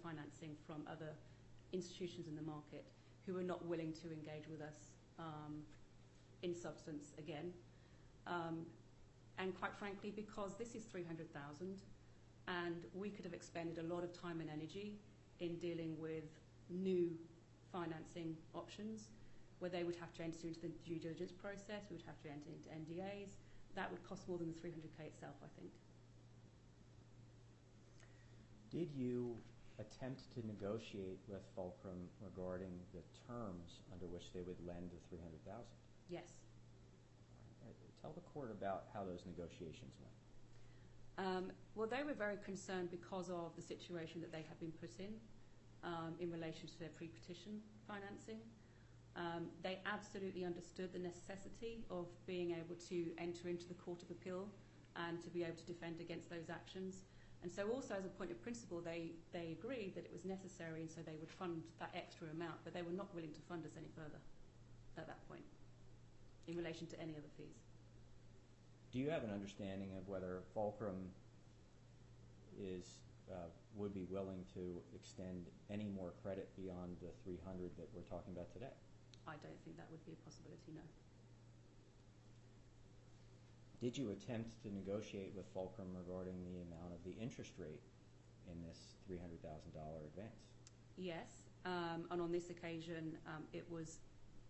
financing from other institutions in the market who were not willing to engage with us in substance again. And quite frankly, because this is $300,000 and we could have expended a lot of time and energy in dealing with new financing options where they would have to enter into the due diligence process, we would have to enter into NDAs. That would cost more than the 300K itself, I think. Did you attempt to negotiate with Fulcrum regarding the terms under which they would lend the $300,000? Yes. Tell the court about how those negotiations went. Well, they were very concerned because of the situation that they had been put in relation to their pre-petition financing. They absolutely understood the necessity of being able to enter into the Court of Appeal and to be able to defend against those actions. And so also as a point of principle, they agreed that it was necessary, and so they would fund that extra amount, but they were not willing to fund us any further at that point in relation to any other fees. Do you have an understanding of whether Fulcrum would be willing to extend any more credit beyond the 300 that we're talking about today? I don't think that would be a possibility, no. Did you attempt to negotiate with Fulcrum regarding the amount of the interest rate in this $300,000 advance? Yes, and on this occasion it was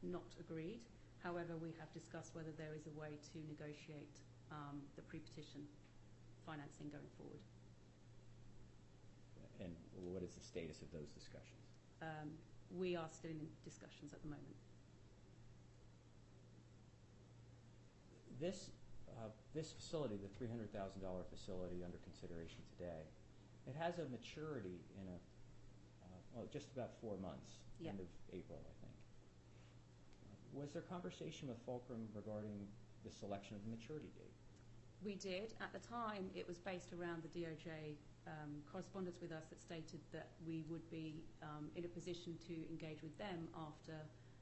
not agreed. However, we have discussed whether there is a way to negotiate the pre-petition financing going forward. And what is the status of those discussions? We are still in discussions at the moment. This facility, the $300,000 facility under consideration today, it has a maturity in just about 4 months, yep. End of April, I think. Was there conversation with Fulcrum regarding the selection of the maturity date? We did. At the time, it was based around the DOJ correspondence with us that stated that we would be in a position to engage with them after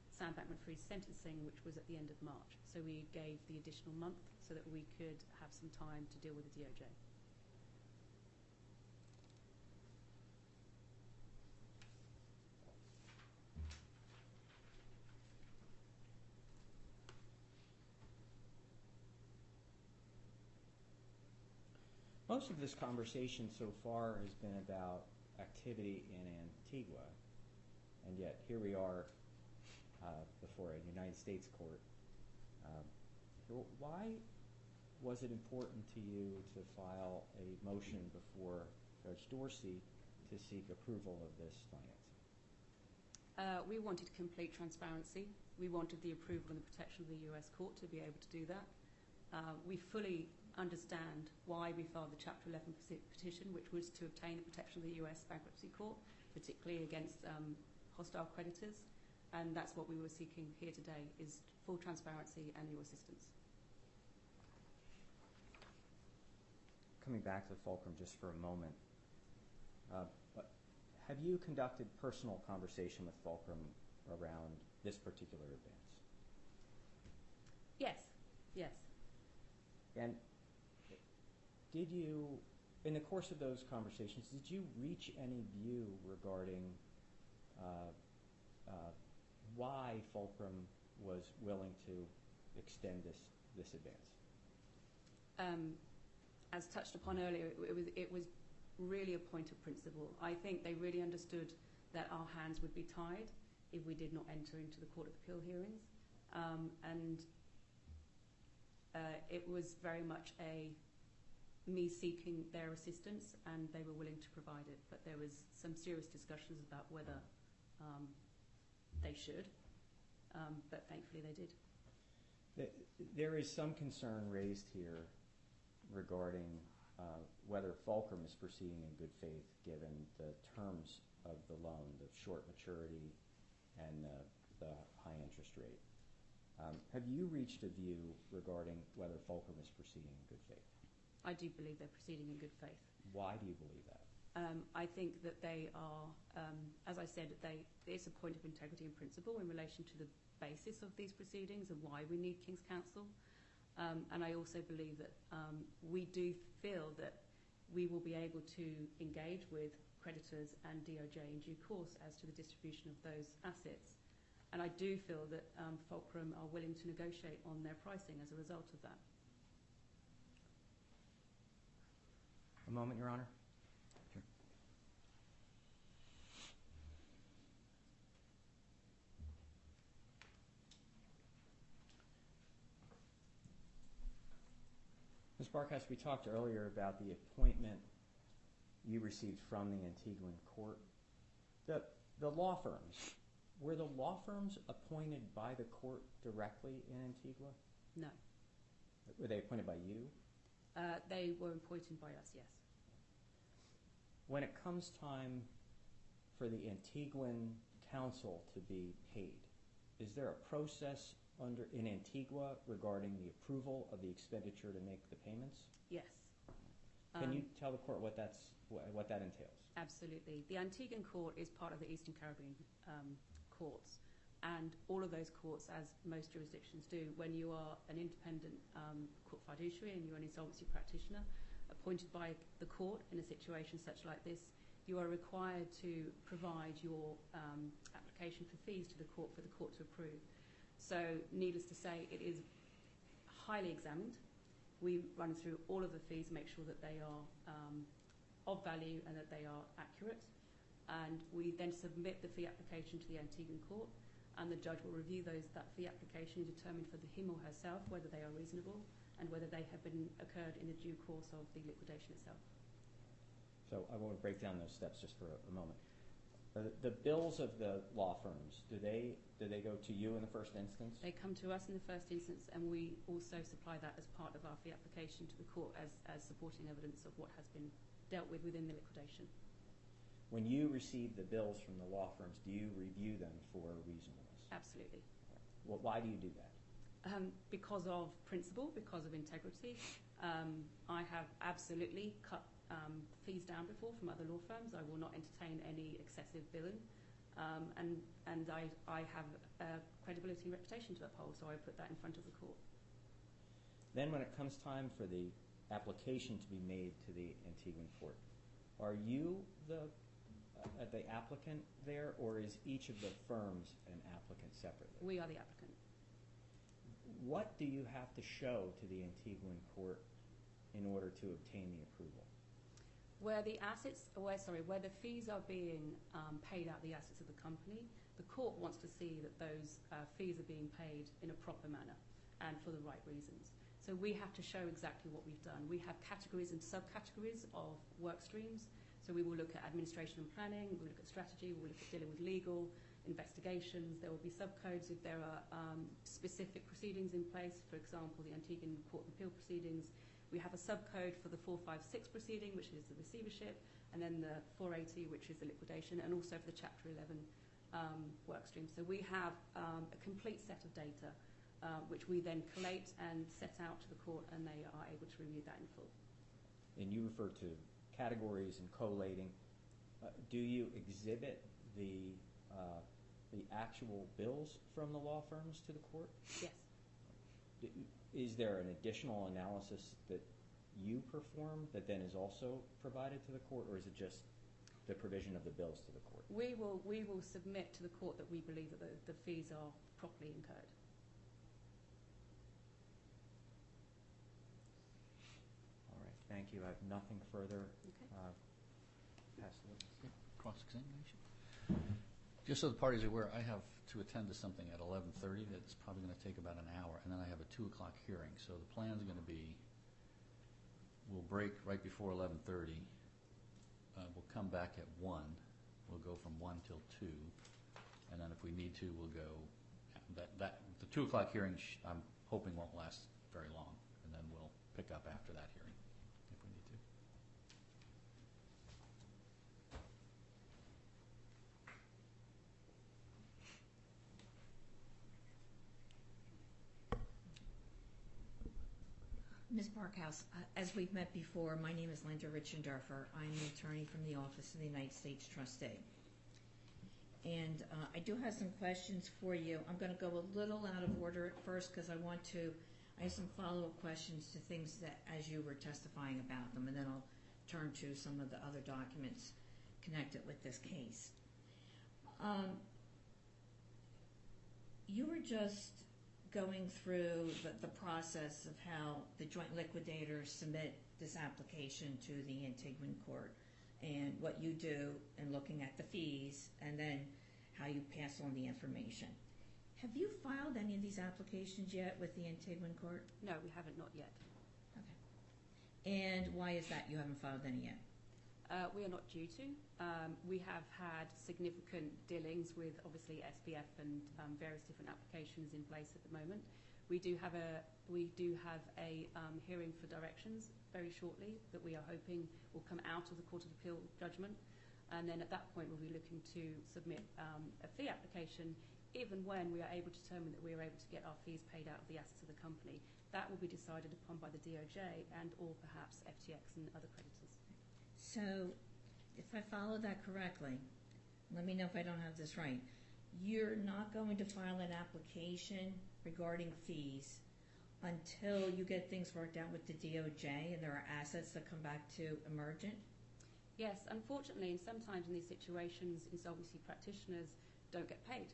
Sam Bankman-Fried's sentencing, which was at the end of March. So we gave the additional month so that we could have some time to deal with the DOJ. Most of this conversation so far has been about activity in Antigua, and yet here we are before a United States court. Why was it important to you to file a motion before Judge Dorsey to seek approval of this financing? We wanted complete transparency. We wanted the approval and the protection of the U.S. court to be able to do that. We fully understand why we filed the Chapter 11 petition, which was to obtain the protection of the U.S. bankruptcy court, particularly against hostile creditors, and that's what we were seeking here today, is full transparency and your assistance. Coming back to Fulcrum just for a moment, have you conducted personal conversation with Fulcrum around this particular advance? Yes. And did you, in the course of those conversations, did you reach any view regarding why Fulcrum was willing to extend this advance? As touched upon earlier, it was really a point of principle. I think they really understood that our hands would be tied if we did not enter into the Court of Appeal hearings, it was very much me seeking their assistance, and they were willing to provide it. But there was some serious discussions about whether they should, but thankfully they did. There is some concern raised here regarding whether Fulcrum is proceeding in good faith given the terms of the loan, the short maturity and the high interest rate. Have you reached a view regarding whether Fulcrum is proceeding in good faith? I do believe they're proceeding in good faith. Why do you believe that? I think that they are, as I said, it's a point of integrity and principle in relation to the basis of these proceedings and why we need King's Counsel. And I also believe that we do feel that we will be able to engage with creditors and DOJ in due course as to the distribution of those assets. And I do feel that Fulcrum are willing to negotiate on their pricing as a result of that. A moment, Your Honor. Sure. Barkhouse, we talked earlier about the appointment you received from the Antiguan court. The law firms, were the law firms appointed by the court directly in Antigua? No. Were they appointed by you? They were appointed by us, yes. When it comes time for the Antiguan counsel to be paid, is there a process in Antigua regarding the approval of the expenditure to make the payments? Yes. Can you tell the court what that entails? Absolutely. The Antiguan court is part of the Eastern Caribbean courts, and all of those courts, as most jurisdictions do, when you are an independent court fiduciary and you're an insolvency practitioner appointed by the court in a situation such like this, you are required to provide your application for fees to the court for the court to approve. So, needless to say, it is highly examined. We run through all of the fees, make sure that they are of value and that they are accurate. And we then submit the fee application to the Antiguan court, and the judge will review that fee application and determine for him or herself whether they are reasonable and whether they have occurred in the due course of the liquidation itself. So I want to break down those steps just for a moment. The bills of the law firms, do they go to you in the first instance? They come to us in the first instance, and we also supply that as part of our fee application to the court as supporting evidence of what has been dealt with within the liquidation. When you receive the bills from the law firms, do you review them for reasonableness? Absolutely. Well, why do you do that? Because of principle, because of integrity. I have absolutely cut fees down before from other law firms. I will not entertain any excessive billing, and I have a credibility and reputation to uphold, so I put that in front of the court. Then when it comes time for the application to be made to the Antiguan court, are you the applicant there, or is each of the firms an applicant separately? We are the applicant. What do you have to show to the Antiguan court in order to obtain the approval? Where the fees are being paid out, the assets of the company, the court wants to see that those fees are being paid in a proper manner and for the right reasons. So we have to show exactly what we've done. We have categories and subcategories of work streams. So we will look at administration and planning, we'll look at strategy, we'll look at dealing with legal investigations. There will be subcodes if there are specific proceedings in place, for example, the Antiguan Court of Appeal proceedings. We have a subcode for the 456 proceeding, which is the receivership, and then the 480, which is the liquidation, and also for the Chapter 11 work stream. So we have a complete set of data, which we then collate and set out to the court, and they are able to review that in full. And you refer to categories and collating. Do you exhibit the actual bills from the law firms to the court? Yes. Is there an additional analysis that you perform that then is also provided to the court, or is it just the provision of the bills to the court? We will submit to the court that we believe that the fees are properly incurred. All right, thank you. I have nothing further. Okay. Pass the witness. Cross-examination. Just so the parties are aware, I have to attend to something at 11:30 that's probably going to take about an hour, and then I have a 2 o'clock hearing. So the plan's going to be, we'll break right before 11:30. We'll come back at 1. We'll go from 1 till 2. And then if we need to, we'll go. The 2 o'clock hearing, I'm hoping, won't last very long. And then we'll pick up after that hearing. Ms. Barkhouse, as we've met before, my name is Linda Richenderfer. I'm an attorney from the Office of the United States Trustee. And I do have some questions for you. I'm going to go a little out of order at first because I have some follow-up questions to things that as you were testifying about them, and then I'll turn to some of the other documents connected with this case. You were just going through the process of how the joint liquidators submit this application to the Antiguan court and what you do and looking at the fees and then how you pass on the information. Have you filed any of these applications yet with the Antiguan court? No, we haven't, not yet. Okay. And why is that you haven't filed any yet? We are not due to. We have had significant dealings with obviously SBF and various different applications in place at the moment. We do have a hearing for directions very shortly that we are hoping will come out of the Court of Appeal judgment, and then at that point we'll be looking to submit a fee application, even when we are able to determine that we are able to get our fees paid out of the assets of the company. That will be decided upon by the DOJ and or perhaps FTX and other creditors. So if I follow that correctly, let me know if I don't have this right, you're not going to file an application regarding fees until you get things worked out with the DOJ and there are assets that come back to Emergent? Yes, unfortunately, and sometimes in these situations, insolvency practitioners don't get paid.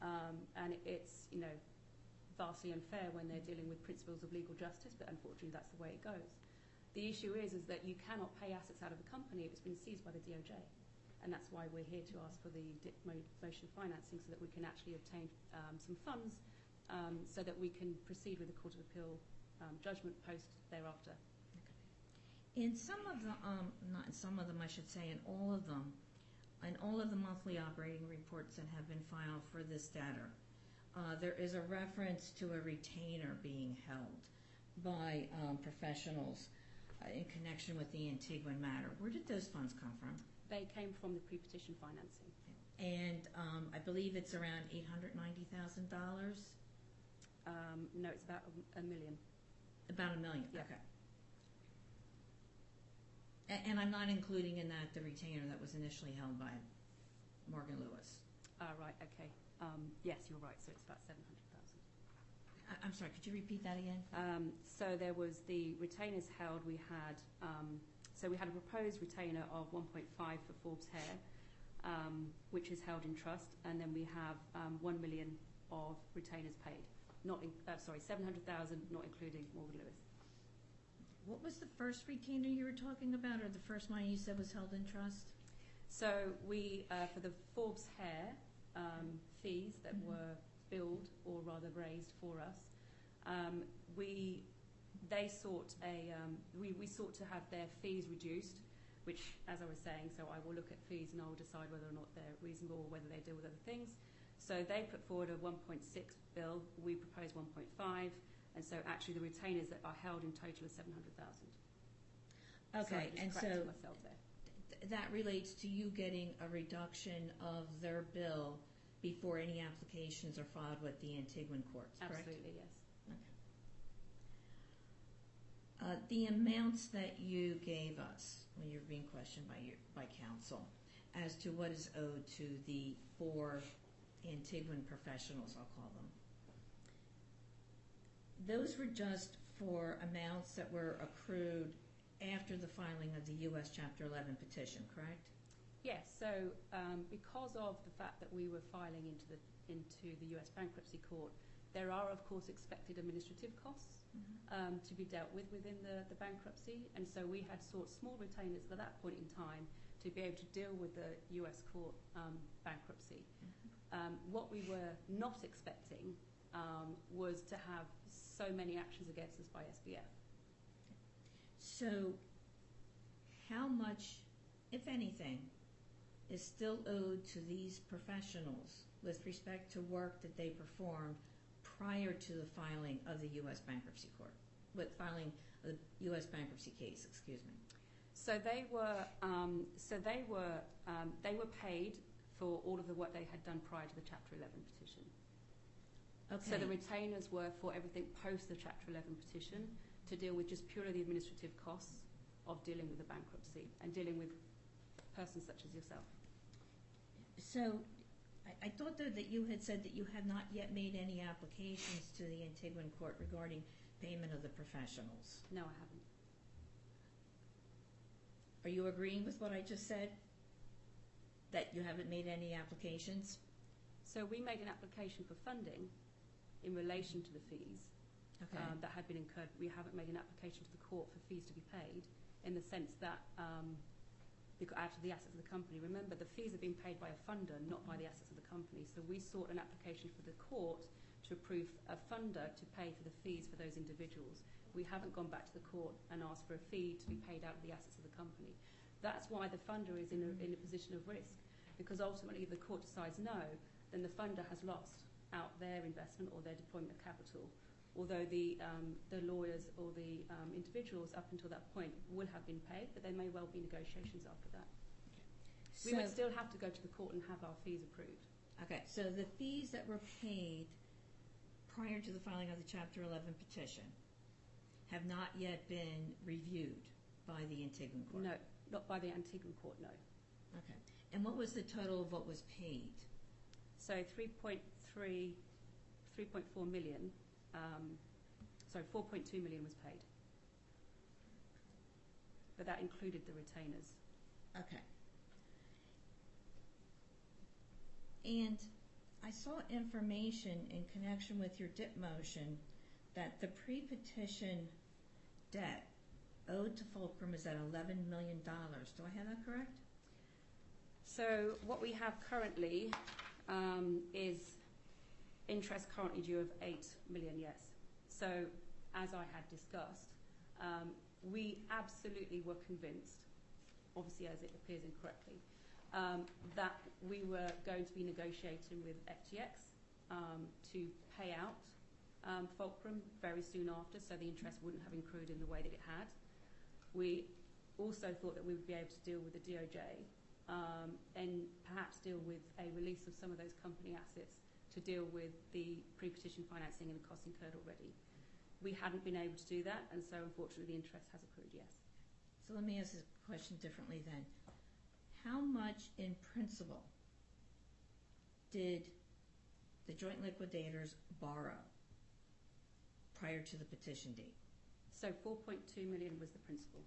And it's, you know, vastly unfair when they're dealing with principles of legal justice, but unfortunately that's the way it goes. The issue is that you cannot pay assets out of a company if it's been seized by the DOJ, and that's why we're here to ask for the motion financing so that we can actually obtain some funds so that we can proceed with the Court of Appeal judgment post thereafter. Okay. In some of the, not in some of them, I should say, in all of them, and all of the monthly operating reports that have been filed for this debtor, there is a reference to a retainer being held by professionals in connection with the Antiguan matter. Where did those funds come from? They came from the pre-petition financing. And I believe it's around $890,000? No, it's about $1 million. About $1 million, yeah. Okay. And I'm not including in that the retainer that was initially held by Morgan Lewis. Right, okay. Yes, you're right, so it's about $700,000. I'm sorry, could you repeat that again? So there was the retainers held. We had, so we had a proposed retainer of 1.5 for Forbes Hare, which is held in trust, and then we have 1 million of retainers paid. Not in, sorry, 700,000, not including Morgan Lewis. What was the first retainer you were talking about, or the first money you said was held in trust? So we, for the Forbes Hare fees that were billed or rather raised for us, we sought to have their fees reduced, which, as I was saying, so I will look at fees and I will decide whether or not they're reasonable or whether they deal with other things. So they put forward a 1.6 bill, we proposed 1.5, and so actually the retainers that are held in total are 700,000. Okay, so and so myself there. That relates to you getting a reduction of their bill before any applications are filed with the Antiguan courts, correct? Absolutely, yes. Okay. The amounts that you gave us when you were being questioned by counsel as to what is owed to the four Antiguan professionals, I'll call them, those were just for amounts that were accrued after the filing of the U.S. Chapter 11 petition, correct? Yes, so because of the fact that we were filing into the U.S. Bankruptcy Court, there are, of course, expected administrative costs to be dealt with within the bankruptcy, and so we had sought small retainers at that point in time to be able to deal with the U.S. court bankruptcy. What we were not expecting was to have so many actions against us by SBF. So how much, if anything, is still owed to these professionals with respect to work that they performed prior to the filing of the U.S. Bankruptcy Court, with filing the U.S. bankruptcy case, excuse me? So they were paid for all of the work they had done prior to the Chapter 11 petition. Okay. So the retainers were for everything post the Chapter 11 petition, to deal with just purely the administrative costs of dealing with the bankruptcy and dealing with persons such as yourself. So I thought, though, that you had said that you had not yet made any applications to the Antiguan court regarding payment of the professionals. No, I haven't. Are you agreeing with what I just said, that you haven't made any applications? So we made an application for funding in relation to the fees. Okay. That had been incurred. We haven't made an application to the court for fees to be paid, in the sense that out of the assets of the company. Remember, the fees are being paid by a funder, not by the assets of the company. So we sought an application for the court to approve a funder to pay for the fees for those individuals, we haven't gone back to the court and asked for a fee to be paid out of the assets of the company. That's why the funder is in a position of risk, because ultimately if the court decides no, then the funder has lost out their investment or their deployment of capital, although the lawyers or the individuals up until that point will have been paid, but there may well be negotiations after that. So we would still have to go to the court and have our fees approved. Okay, so the fees that were paid prior to the filing of the Chapter 11 petition have not yet been reviewed by the Antiguan court? No, not by the Antiguan court, no. Okay, and what was the total of what was paid? So 3.4 million, sorry, 4.2 million was paid. But that included the retainers. Okay. And I saw information in connection with your DIP motion that the pre-petition debt owed to Fulcrum is at $11 million. Do I have that correct? So what we have currently is interest currently due of $8 million, yes. So as I had discussed, we absolutely were convinced, obviously as it appears incorrectly, that we were going to be negotiating with FTX to pay out Fulcrum very soon after, so the interest wouldn't have accrued in the way that it had. We also thought that we would be able to deal with the DOJ and perhaps deal with a release of some of those company assets to deal with the pre-petition financing and the costs incurred already. We hadn't been able to do that, and so unfortunately the interest has accrued, yes. So let me ask this question differently then. How much in principle did the joint liquidators borrow prior to the petition date? So 4.2 million was the principal.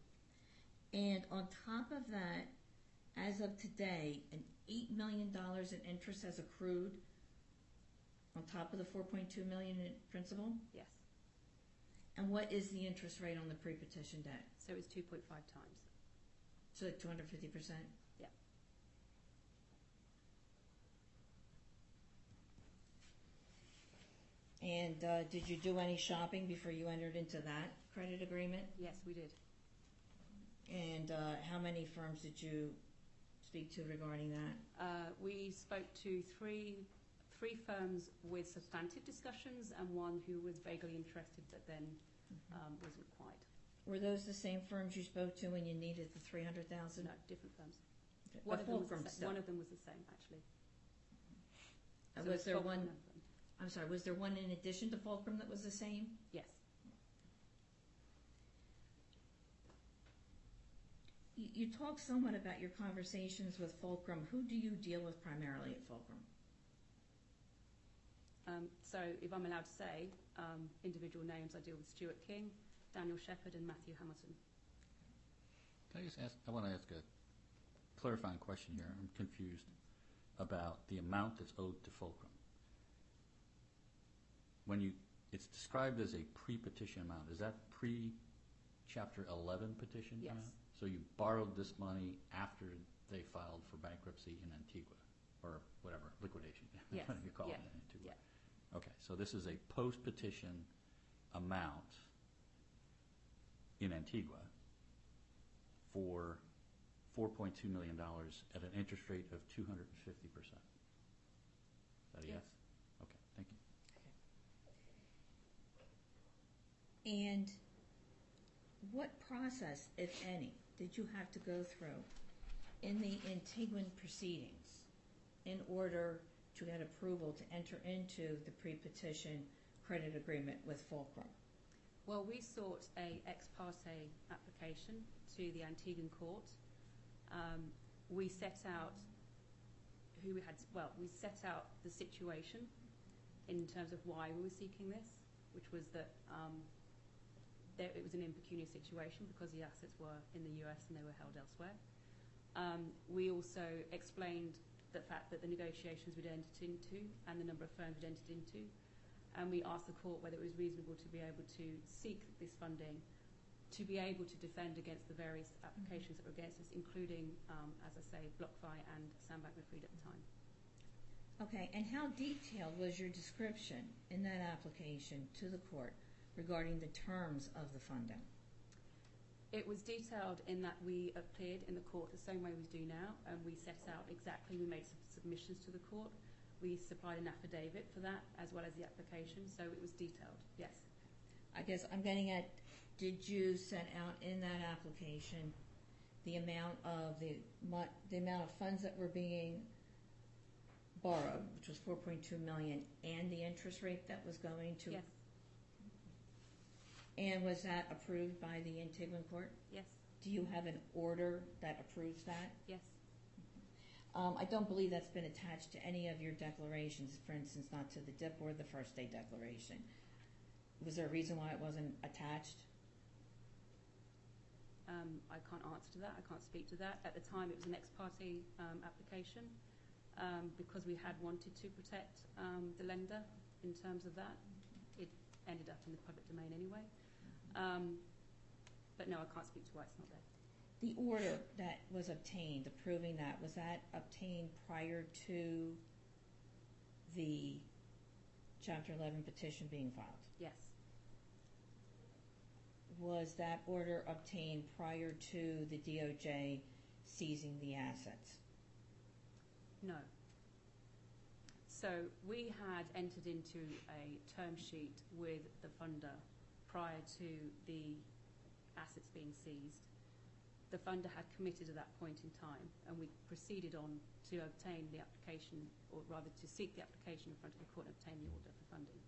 And on top of that, as of today, an $8 million in interest has accrued on top of the 4.2 million in principal? Yes. And what is the interest rate on the pre-petition debt? So it's 2.5 times. So 250%? And did you do any shopping before you entered into that credit agreement? Yes, we did. And how many firms did you speak to regarding that? We spoke to three firms with substantive discussions and one who was vaguely interested but then wasn't quite. Were those the same firms you spoke to when you needed the $300,000? No, different firms. Okay. One of them was the same, actually. So was there one? I'm sorry, was there one in addition to Fulcrum that was the same? Yes. You talk somewhat about your conversations with Fulcrum. Who do you deal with primarily at Fulcrum? So if I'm allowed to say individual names, I deal with Stuart King, Daniel Shepherd, and Matthew Hamilton. Can I just ask, I want to ask a clarifying question here. I'm confused about the amount that's owed to Fulcrum. It's described as a pre-petition amount. Is that pre-Chapter 11 petition? Yes. Amount? So you borrowed this money after they filed for bankruptcy in Antigua, or whatever, liquidation. Yes. What do you call it in Antigua? Yeah. Okay, so this is a post-petition amount in Antigua for $4.2 million at an interest rate of 250%. Is that a yes? Okay, thank you. And what process, if any, did you have to go through in the Antiguan proceedings in order to get approval to enter into the pre-petition credit agreement with Fulcrum? Well, we sought an ex parte application to the Antiguan court. We set out who we had. Well, we set out the situation in terms of why we were seeking this, which was that. It was an impecunious situation because the assets were in the US and they were held elsewhere. We also explained the fact that the negotiations we'd entered into and the number of firms we'd entered into, and we asked the court whether it was reasonable to be able to seek this funding to be able to defend against the various applications that were against us, including, as I say, BlockFi and Sam Bankman-Fried at the time. Okay, and how detailed was your description in that application to the court regarding the terms of the funding? It was detailed in that we appeared in the court the same way we do now, and we set out exactly, we made some submissions to the court. We supplied an affidavit for that as well as the application, so it was detailed, yes. I guess I'm getting at, did you set out in that application the amount of the amount of funds that were being borrowed, which was $4.2 million, and the interest rate that was going to? Yes. And was that approved by the Antiguan court? Yes. Do you have an order that approves that? Yes. I don't believe that's been attached to any of your declarations, for instance, not to the DIP or the First Day Declaration. Was there a reason why it wasn't attached? I can't answer to that. I can't speak to that. At the time, it was an ex parte application because we had wanted to protect the lender in terms of that. It ended up in the public domain anyway. But no, I can't speak to why it's not there. The order that was obtained, approving that, was that obtained prior to the Chapter 11 petition being filed? Yes. Was that order obtained prior to the DOJ seizing the assets? No. So we had entered into a term sheet with the funder prior to the assets being seized. The funder had committed at that point in time, and we proceeded on to obtain the application, or rather to seek the application in front of the court and obtain the order for funding.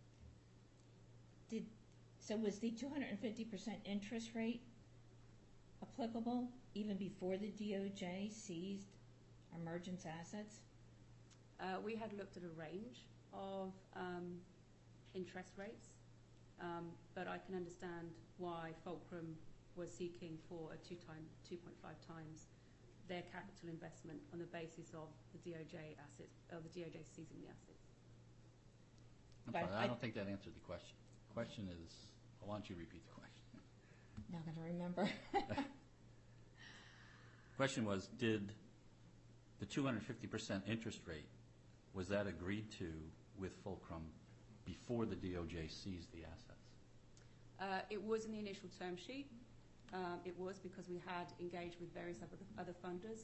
So was the 250% interest rate applicable even before the DOJ seized Emergent's assets? We had looked at a range of interest rates, but I can understand why Fulcrum was seeking for a 2.5 times their capital investment on the basis of the DOJ assets, or the DOJ seizing the assets. I don't think that answered the question. The question is, why don't you repeat the question? Now that I remember. The question was, did the 250% interest rate, was that agreed to with Fulcrum before the DOJ seized the assets? It was in the initial term sheet. It was because we had engaged with various other funders,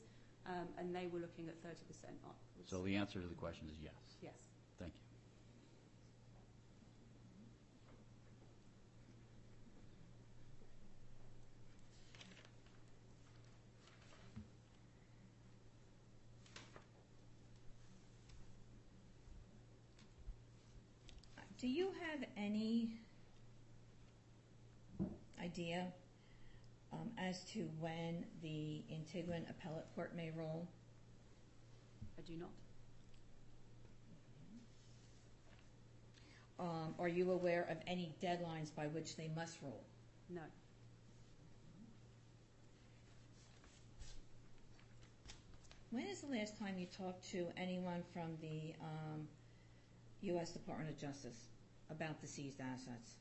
and they were looking at 30% upwards. So the answer to the question is yes. Yes. Thank you. Do you have any idea as to when the Antiguan appellate court may rule? I do not. Are you aware of any deadlines by which they must rule? No. When is the last time you talked to anyone from the U.S. Department of Justice about the seized assets?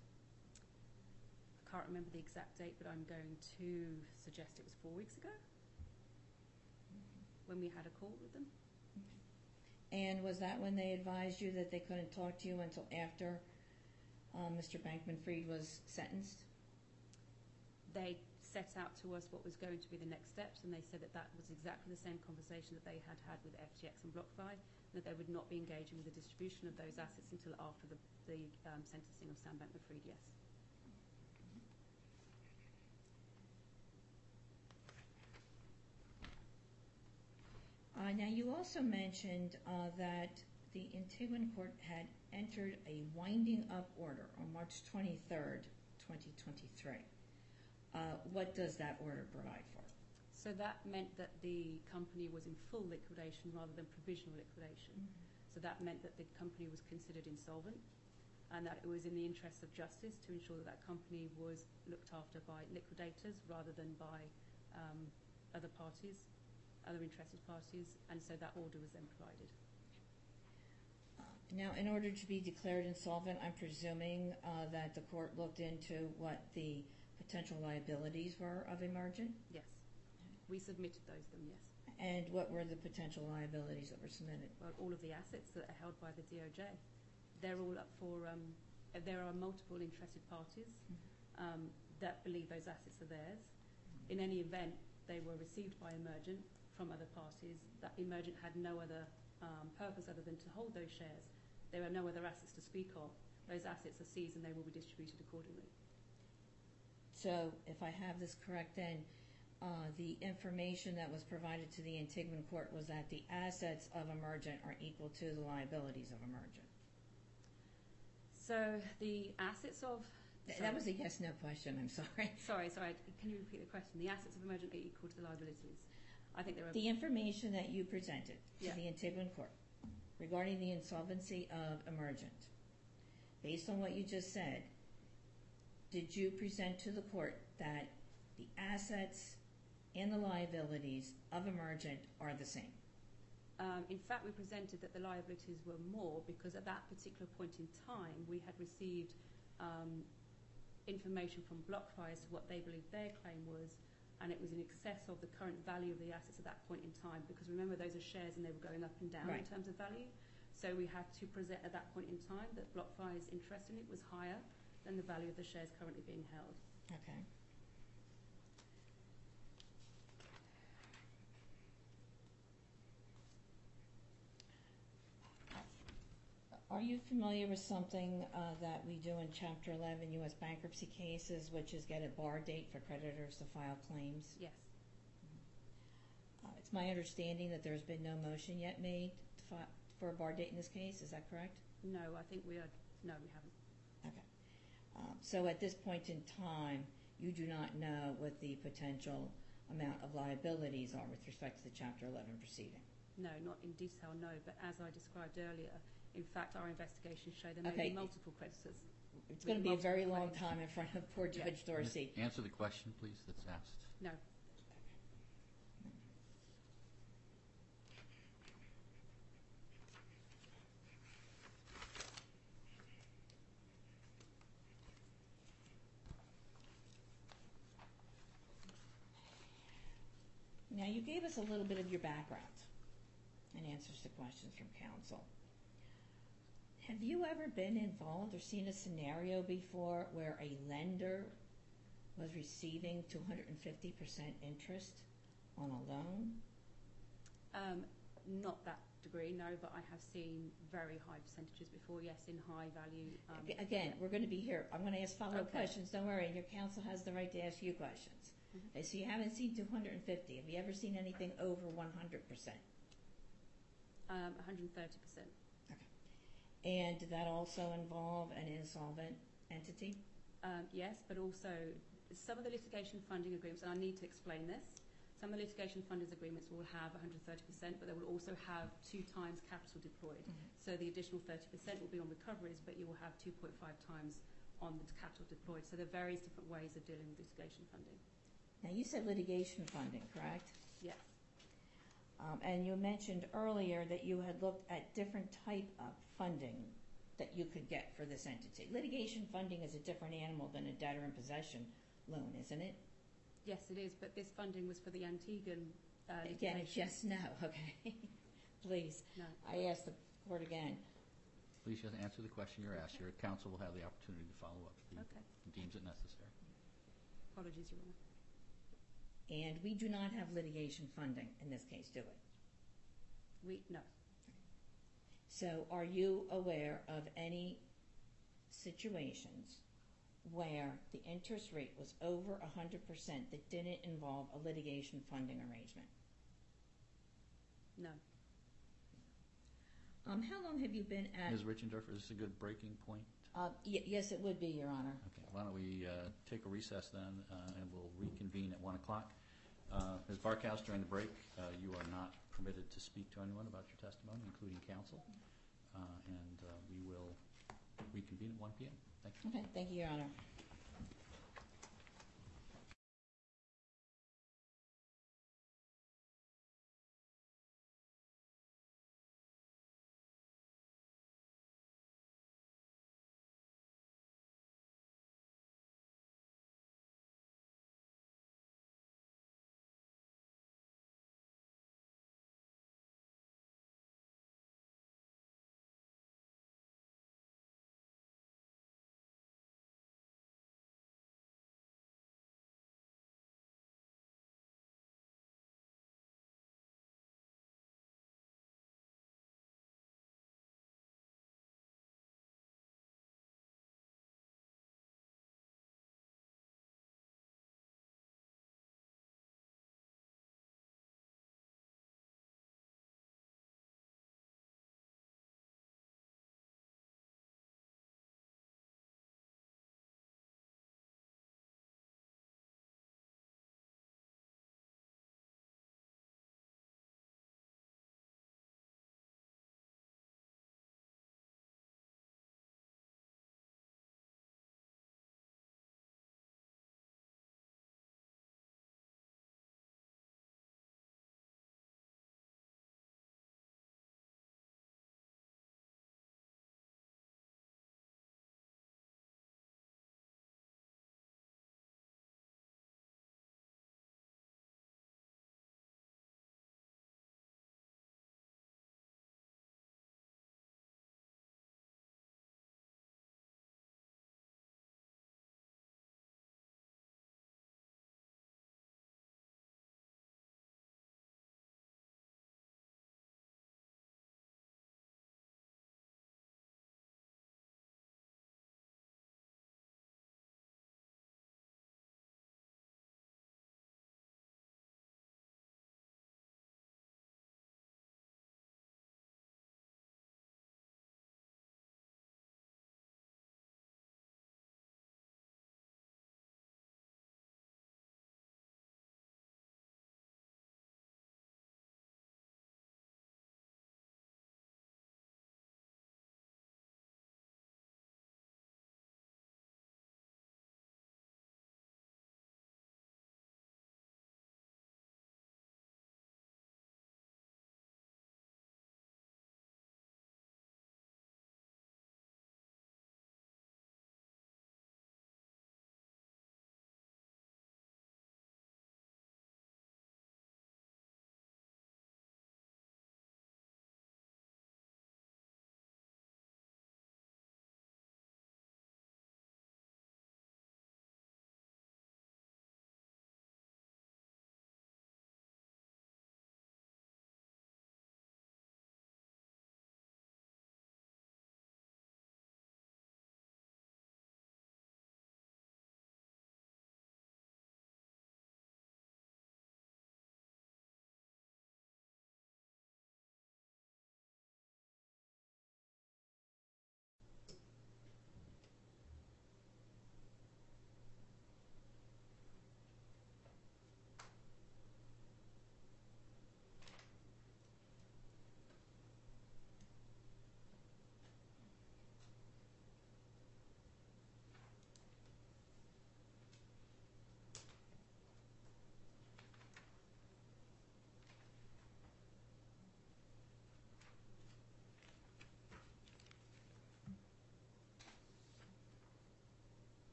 I can't remember the exact date, but I'm going to suggest it was 4 weeks ago when we had a call with them. And was that when they advised you that they couldn't talk to you until after Mr. Bankman-Fried was sentenced? They set out to us what was going to be the next steps, and they said that that was exactly the same conversation that they had had with FTX and BlockFi, and that they would not be engaging with the distribution of those assets until after the sentencing of Sam Bankman-Fried, yes. Now, you also mentioned that the Antiguan court had entered a winding-up order on March 23rd, 2023. What does that order provide for? So that meant that the company was in full liquidation rather than provisional liquidation. Mm-hmm. So that meant that the company was considered insolvent, and that it was in the interests of justice to ensure that that company was looked after by liquidators rather than by other interested parties, and so that order was then provided. Now, in order to be declared insolvent, I'm presuming that the court looked into what the potential liabilities were of Emergent? Yes. We submitted those to them, yes. And what were the potential liabilities that were submitted? Well, all of the assets that are held by the DOJ. They're all up for there are multiple interested parties that believe those assets are theirs. In any event, they were received by Emergent from other parties. That Emergent had no other purpose other than to hold those shares. There are no other assets to speak of. Those assets are seized and they will be distributed accordingly. So if I have this correct, then the information that was provided to the Antiguan court was that the assets of Emergent are equal to the liabilities of Emergent. So the assets of... That was a yes-no question, I'm sorry. Sorry, can you repeat the question? The assets of Emergent are equal to the liabilities. I think there are... The information that you presented to the Antiguan court regarding the insolvency of Emergent, based on what you just said, did you present to the court that the assets and the liabilities of Emergent are the same? In fact, we presented that the liabilities were more because at that particular point in time we had received information from BlockFi as to what they believed their claim was, and it was in excess of the current value of the assets at that point in time, because remember those are shares and they were going up and down in terms of value. So we had to present at that point in time that BlockFi's interest in it was higher than the value of the shares currently being held. Okay. Are you familiar with something that we do in Chapter 11 U.S. bankruptcy cases, which is get a bar date for creditors to file claims? Yes. It's my understanding that there's been no motion yet made for a bar date in this case. Is that correct? No, I think we haven't. Okay. So at this point in time, you do not know what the potential amount of liabilities are with respect to the Chapter 11 proceeding? No, not in detail, no, but as I described earlier, in fact, our investigations show there may be multiple creditors. It's going to be a very long time in front of poor Judge Dorsey. Answer the question, please, that's asked. No. Now, you gave us a little bit of your background and answers to questions from counsel. Have you ever been involved or seen a scenario before where a lender was receiving 250% interest on a loan? Not that degree, no, but I have seen very high percentages before, yes, in high value. Again, we're going to be here. I'm going to ask follow-up questions. Don't worry, your counsel has the right to ask you questions. Mm-hmm. So you haven't seen 250. Have you ever seen anything over 100%? 130%. Okay. And did that also involve an insolvent entity? Yes, but also some of the litigation funding agreements, and I need to explain this, some of the litigation funding agreements will have 130%, but they will also have 2 times capital deployed. Mm-hmm. So the additional 30% will be on recoveries, but you will have 2.5 times on the capital deployed. So there are various different ways of dealing with litigation funding. Now, you said litigation funding, correct? Yes. And you mentioned earlier that you had looked at different type of funding that you could get for this entity. Litigation funding is a different animal than a debtor in possession loan, isn't it? Yes, it is, but this funding was for the Antiguan litigation. Again, it's yes, no, okay. Please, no. I ask the court again. Please just answer the question you're asked. Your counsel will have the opportunity to follow up if he deems it necessary. Apologies, Your Honor. And we do not have litigation funding in this case, do we? No. So are you aware of any situations where the interest rate was over 100% that didn't involve a litigation funding arrangement? No. How long have you been at... Ms. Richenderfer, is this a good breaking point? Yes, it would be, Your Honor. Okay. Why don't we take a recess then, and we'll reconvene at 1 o'clock. Ms. Barkhouse, during the break, you are not permitted to speak to anyone about your testimony, including counsel, and we will reconvene at 1 p.m. Thank you. Okay. Thank you, Your Honor.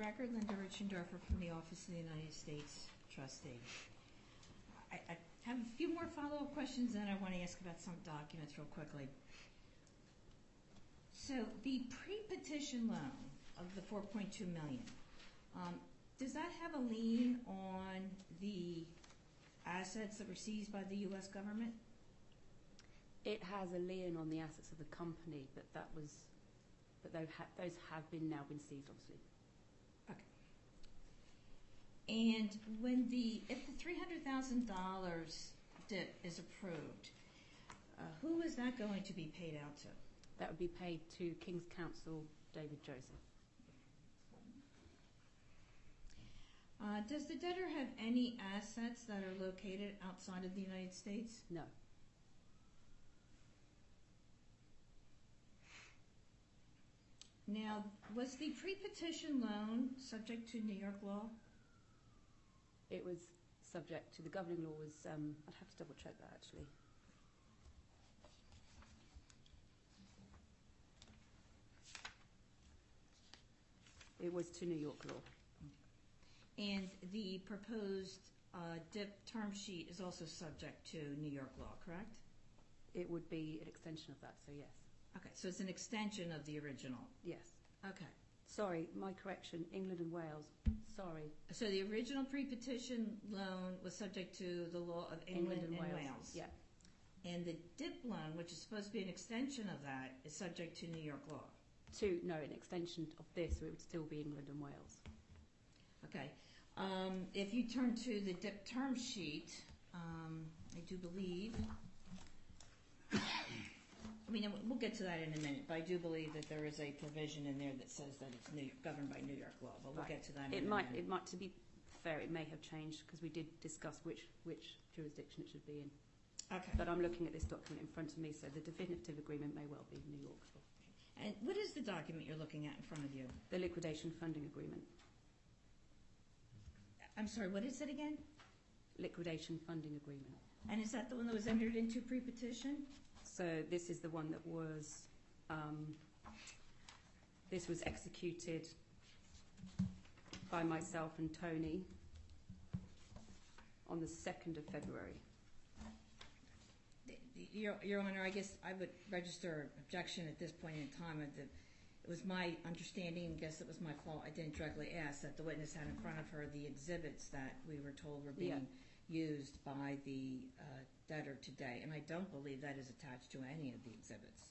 record, Linda Richenderfer from the Office of the United States Trustee. I have a few more follow-up questions, and I want to ask about some documents real quickly. So the pre-petition loan of the $4.2 million, does that have a lien on the assets that were seized by the U.S. government? It has a lien on the assets of the company, but that was, but those have been now been seized, obviously. Okay. And when the $300,000 dip is approved, who is that going to be paid out to? That would be paid to King's Counsel David Joseph. Does the debtor have any assets that are located outside of the United States? No. Now, was the pre-petition loan subject to New York law? It was subject to the governing law. Was I'd have to double check that actually. It was to New York law. And the proposed DIP term sheet is also subject to New York law, correct? It would be an extension of that, so yes. Okay, so it's an extension of the original. Yes. Okay. Sorry, my correction, England and Wales. Sorry. So the original pre-petition loan was subject to the law of England and Wales. Yeah. And the DIP loan, which is supposed to be an extension of that, is subject to New York law. An extension of this, so it would still be England and Wales. Okay. If you turn to the DIP term sheet, I do believe... I mean, we'll get to that in a minute, but I do believe that there is a provision in there that says that it's governed by New York law, but we'll get to that in a minute. It might, to be fair, it may have changed because we did discuss which jurisdiction it should be in. Okay. But I'm looking at this document in front of me, so the definitive agreement may well be New York law. And what is the document you're looking at in front of you? The liquidation funding agreement. I'm sorry, what is it again? Liquidation funding agreement. And is that the one that was entered into pre-petition? So this is the one that was, this was executed by myself and Tony on the 2nd of February. Your Honor, I guess I would register objection at this point in time. It was my understanding, I guess it was my fault, I didn't directly ask, that the witness had in front of her the exhibits that we were told were being used by the debtor today, and I don't believe that is attached to any of the exhibits.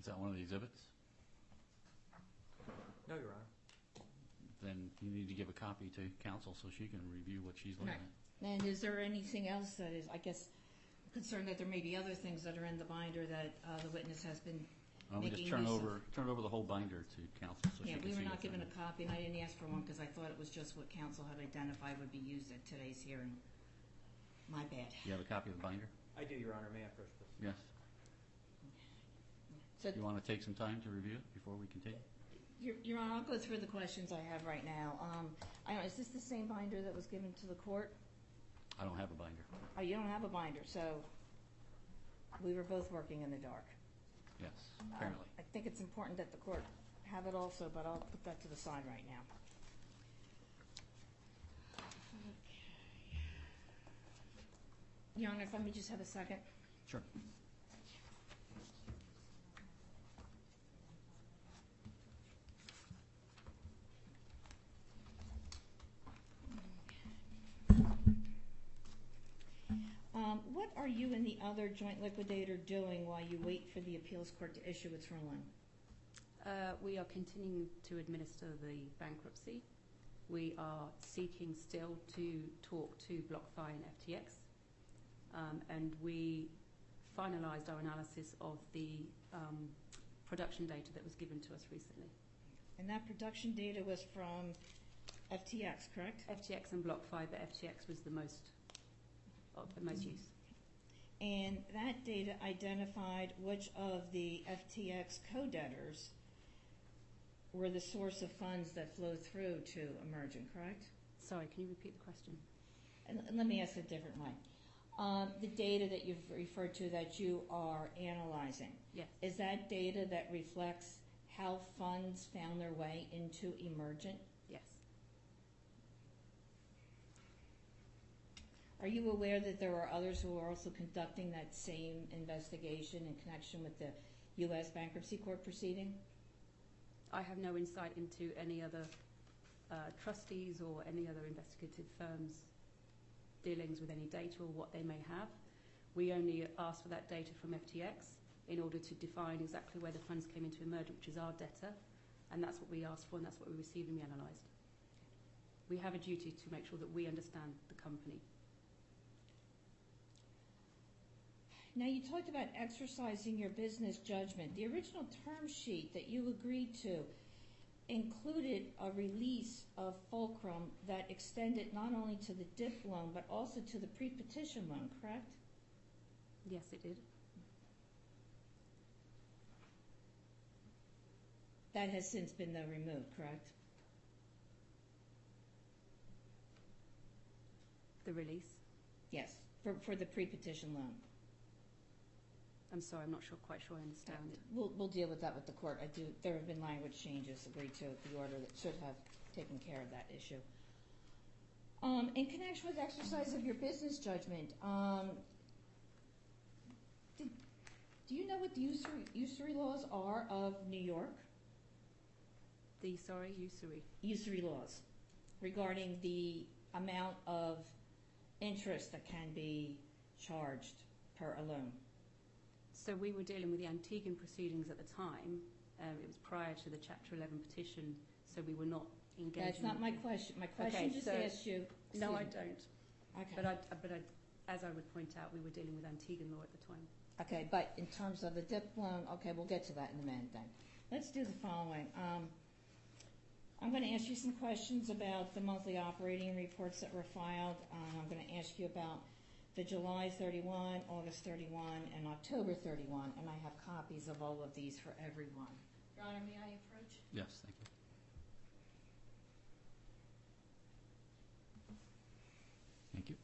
Is that one of the exhibits? No, Your Honor. Then you need to give a copy to counsel so she can review what she's looking at. And is there anything else that is, I guess, concerned that there may be other things that are in the binder that the witness has been making use of? Turn over the whole binder to counsel so she can see. Yeah, we were not given a copy, and I didn't ask for one because I thought it was just what counsel had identified would be used at today's hearing. My bad. You have a copy of the binder? I do, Your Honor. May I approach this? Yes. So do you want to take some time to review it before we continue? Your Honor, I'll go through the questions I have right now. I don't know, is this the same binder that was given to the court? I don't have a binder. Oh, you don't have a binder, so we were both working in the dark. Yes, apparently. I think it's important that the court have it also, but I'll put that to the side right now. Your Honor, if I may just have a second. Sure. What are you and the other joint liquidator doing while you wait for the appeals court to issue its ruling? We are continuing to administer the bankruptcy. We are seeking still to talk to BlockFi and FTX. And we finalized our analysis of the production data that was given to us recently. And that production data was from FTX, correct? FTX and BlockFi, but FTX was the most used. And that data identified which of the FTX co-debtors were the source of funds that flowed through to Emergent, correct? Sorry, can you repeat the question? And let me ask it a different way. The data that you've referred to that you are analyzing, yes. Is that data that reflects how funds found their way into Emergent? Yes. Are you aware that there are others who are also conducting that same investigation in connection with the U.S. Bankruptcy Court proceeding? I have no insight into any other trustees or any other investigative firms' dealings with any data or what they may have. We only asked for that data from FTX in order to define exactly where the funds came into Emergent, which is our debtor, and that's what we asked for and that's what we received and we analysed. We have a duty to make sure that we understand the company. Now, you talked about exercising your business judgment. The original term sheet that you agreed to included a release of Fulcrum that extended not only to the DIP loan but also to the pre-petition loan, correct? Yes, it did. That has since been, though, removed, correct? The release? Yes, for the pre-petition loan. I'm sorry, I'm not sure, quite sure I understand it. We'll deal with that with the court. There have been language changes agreed to with the order that should have taken care of that issue. In connection with exercise of your business judgment, do you know what the usury laws are of New York? The, sorry, usury? Usury laws regarding the amount of interest that can be charged per a loan. So we were dealing with the Antiguan proceedings at the time. It was prior to the Chapter 11 petition, so we were not engaging. That's not my question. My question just asked you. No, I don't. Okay. But as I would point out, we were dealing with Antiguan law at the time. Okay, but in terms of the DIP loan, okay, we'll get to that in a minute then. Let's do the following. I'm going to ask you some questions about the monthly operating reports that were filed. I'm going to ask you about the July 31, August 31, and October 31, and I have copies of all of these for everyone. Your Honor, may I approach? Yes, thank you. Thank you.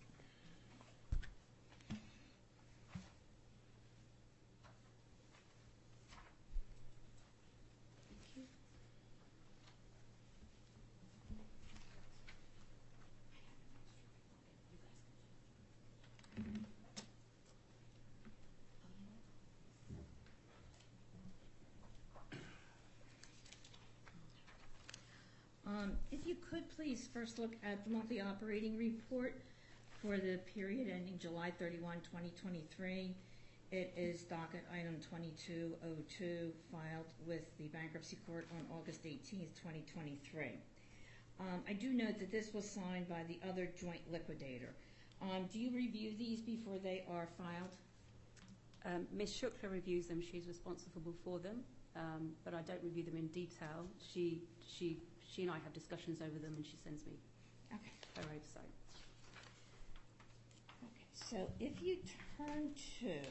If you could please first look at the monthly operating report for the period ending July 31, 2023. It is docket item 2202, filed with the Bankruptcy Court on August 18, 2023. I do note that this was signed by the other joint liquidator. Do you review these before they are filed? Ms. Shukla reviews them. She's responsible for them, but I don't review them in detail. She and I have discussions over them, and she sends me her oversight. Okay, so if you turn to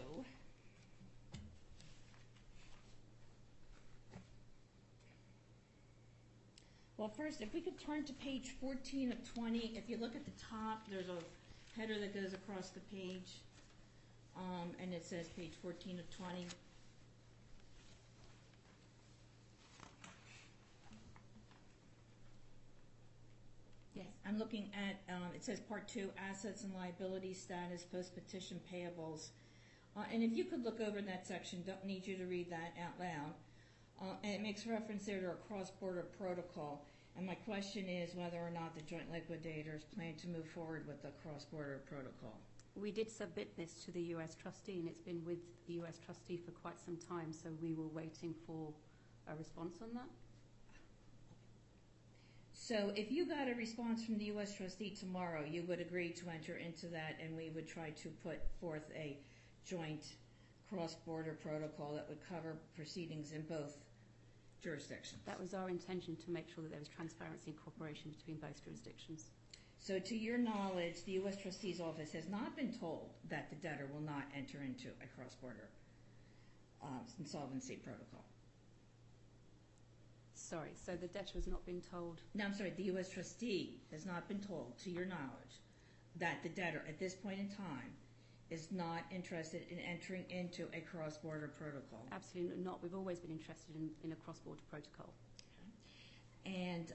– well, first, if we could turn to page 14 of 20. If you look at the top, there's a header that goes across the page, and it says page 14 of 20. I'm looking at, it says Part 2, Assets and Liability Status, Post-Petition Payables. And if you could look over that section, don't need you to read that out loud. And it makes reference there to a cross-border protocol. And my question is whether or not the joint liquidators plan to move forward with the cross-border protocol. We did submit this to the U.S. Trustee, and it's been with the U.S. Trustee for quite some time, so we were waiting for a response on that. So if you got a response from the U.S. Trustee tomorrow, you would agree to enter into that, and we would try to put forth a joint cross-border protocol that would cover proceedings in both jurisdictions. That was our intention, to make sure that there was transparency and cooperation between both jurisdictions. So to your knowledge, the U.S. Trustee's office has not been told that the debtor will not enter into a cross-border insolvency protocol. Sorry, so the debtor has not been told? No, I'm sorry, the U.S. Trustee has not been told, to your knowledge, that the debtor at this point in time is not interested in entering into a cross-border protocol? Absolutely not. We've always been interested in a cross-border protocol. Okay. And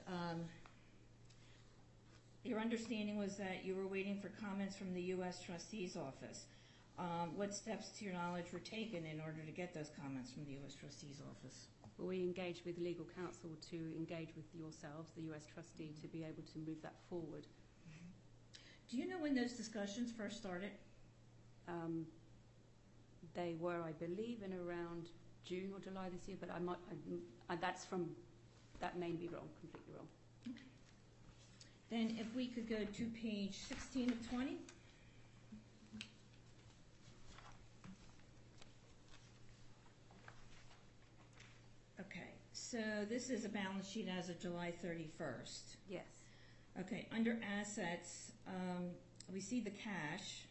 your understanding was that you were waiting for comments from the U.S. Trustee's Office. What steps, to your knowledge, were taken in order to get those comments from the U.S. Trustee's Office? Well, we engaged with legal counsel to engage with yourselves, the U.S. Trustee, to be able to move that forward. Mm-hmm. Do you know when those discussions first started? They were, I believe, in around June or July this year, but I might, that may be wrong, completely wrong. Okay. Then if we could go to page 16 of 20. Okay, so this is a balance sheet as of July 31st. Yes. Okay, under assets, we see the cash.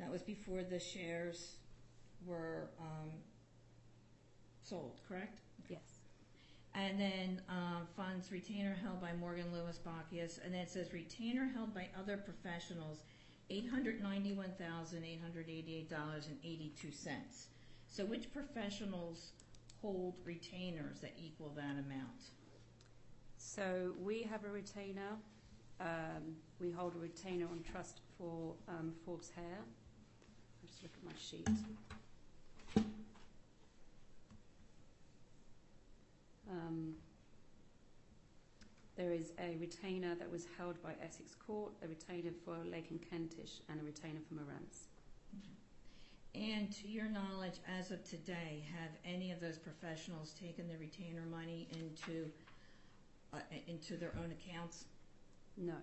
That was before the shares were sold, correct? Yes. And then funds retainer held by Morgan Lewis Bacchus, and then it says retainer held by other professionals, $891,888.82. So which professionals hold retainers that equal that amount? So we have a retainer. We hold a retainer on trust for Forbes Hare. I'll just look at my sheet. There is a retainer that was held by Essex Court, a retainer for Lake and Kentish, and a retainer for Morans. Okay. And to your knowledge, as of today, have any of those professionals taken the retainer money into their own accounts? No.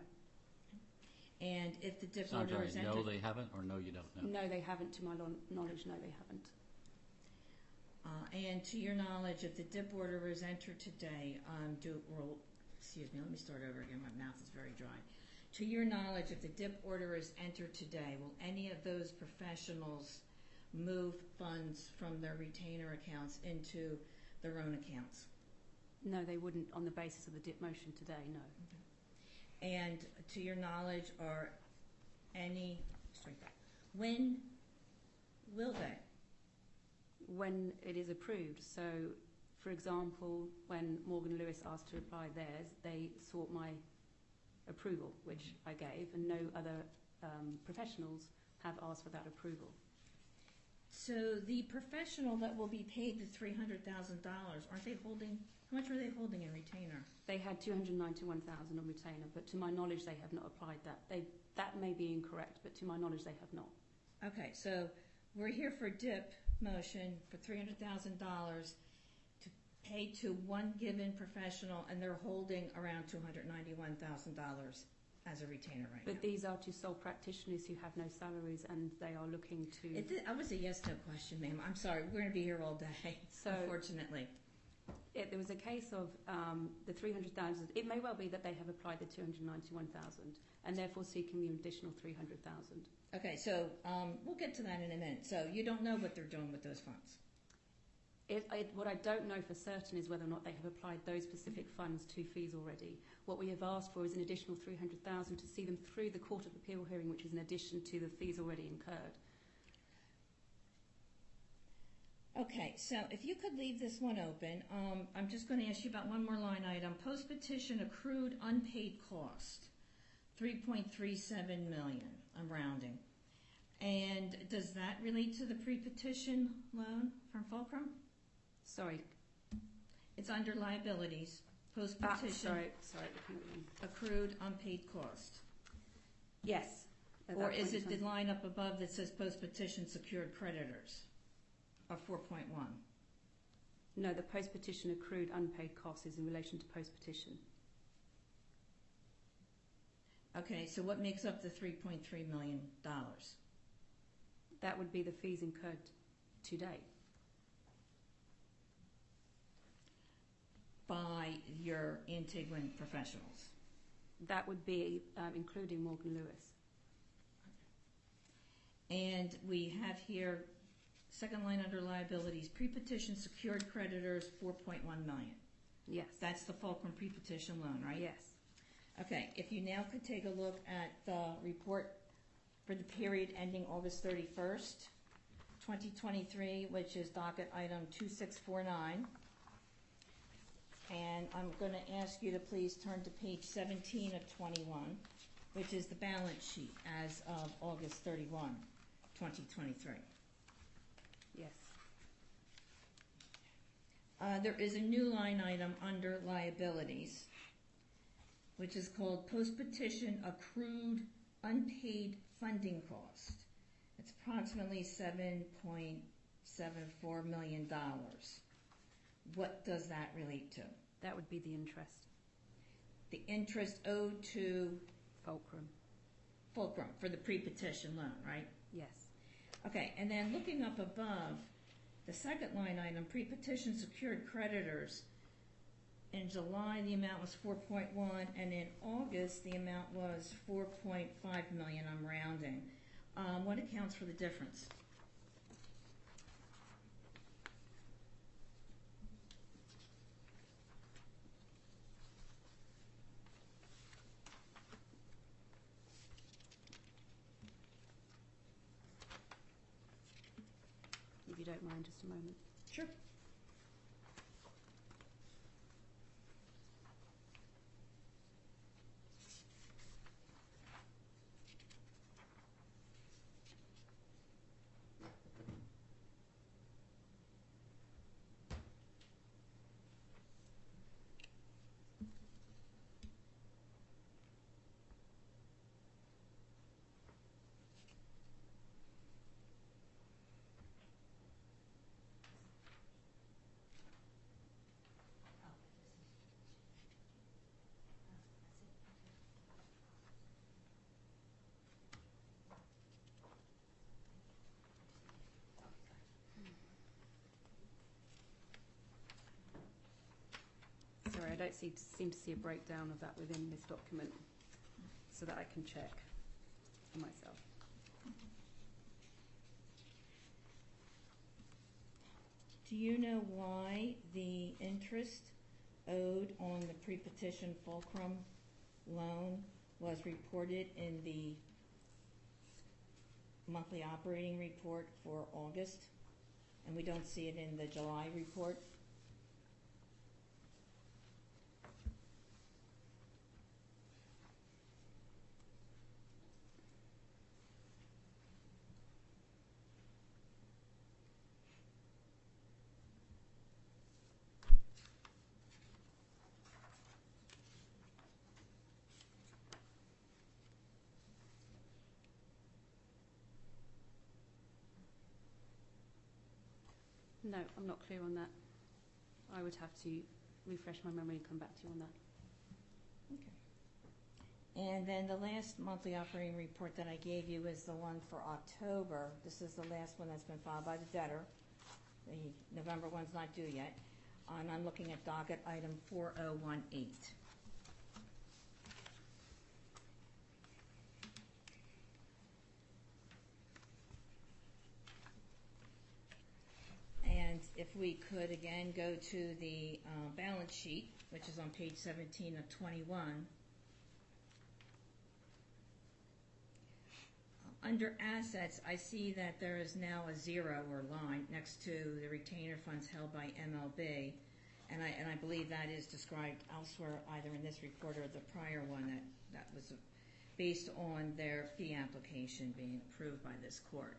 And if the dip order is entered... No, they haven't, or no, you don't know? No, they haven't. To my knowledge, no, they haven't. And to your knowledge, if the dip order is entered today, excuse me, let me start over again. My mouth is very dry. To your knowledge, if the dip order is entered today, will any of those professionals move funds from their retainer accounts into their own accounts? No, they wouldn't on the basis of the dip motion today, no. Okay. And to your knowledge, are any, when will they? When it is approved. So, for example, when Morgan Lewis asked to apply theirs, they sought my approval, which I gave, and no other professionals have asked for that approval. So the professional that will be paid the $300,000, aren't they holding? How much were they holding in retainer? They had $291,000 on retainer, but to my knowledge, they have not applied that. That may be incorrect, but to my knowledge, they have not. Okay, so we're here for a dip motion for $300,000 to pay to one given professional, and they're holding around $291,000 as a retainer right now. But these are two sole practitioners who have no salaries, and they are looking to... I was a yes-no question, ma'am. I'm sorry. We're going to be here all day, so unfortunately. There was a case of the 300,000. It may well be that they have applied the 291,000 and therefore seeking the additional 300,000. Okay, so we'll get to that in a minute. So you don't know what they're doing with those funds? What I don't know for certain is whether or not they have applied those specific funds to fees already. What we have asked for is an additional 300,000 to see them through the Court of Appeal hearing, which is in addition to the fees already incurred. Okay, so if you could leave this one open, I'm just going to ask you about one more line item. Post-petition accrued unpaid cost, $3.37 million, I'm rounding. And does that relate to the pre-petition loan from Fulcrum? Sorry. It's under liabilities, post-petition accrued unpaid cost. Yes. Or is it the line up above that says post-petition secured creditors? Of 4.1? No, the post-petition accrued unpaid costs is in relation to post-petition. Okay, so what makes up the $3.3 million? That would be the fees incurred today. By your Antiguan professionals? That would be including Morgan Lewis. And we have here... Second line under liabilities, pre-petition secured creditors, $4.1 million. Yes. That's the Fulcrum pre-petition loan, right? Yes. Okay. If you now could take a look at the report for the period ending August 31st, 2023, which is docket item 2649. And I'm going to ask you to please turn to page 17 of 21, which is the balance sheet as of August 31, 2023. Yes. There is a new line item under liabilities, which is called post-petition accrued unpaid funding cost. It's approximately $7.74 million. What does that relate to? That would be the interest. The interest owed to? Fulcrum. Fulcrum, for the pre-petition loan, right? Yes. Okay, and then looking up above, the second line item, pre-petition secured creditors, in July the amount was 4.1, and in August the amount was 4.5 million, I'm rounding. What accounts for the difference? If you don't mind, just a moment. Sure. Sorry, I don't seem to see a breakdown of that within this document, so that I can check for myself. Do you know why the interest owed on the pre-petition Fulcrum loan was reported in the monthly operating report for August, and we don't see it in the July report? No, I'm not clear on that. I would have to refresh my memory and come back to you on that. Okay. And then the last monthly operating report that I gave you is the one for October. This is the last one that's been filed by the debtor. The November one's not due yet. And I'm looking at docket item 4018. If we could again go to the balance sheet, which is on page 17 of 21. Under assets, I see that there is now a zero or line next to the retainer funds held by MLB, and I believe that is described elsewhere, either in this report or the prior one that was based on their fee application being approved by this court.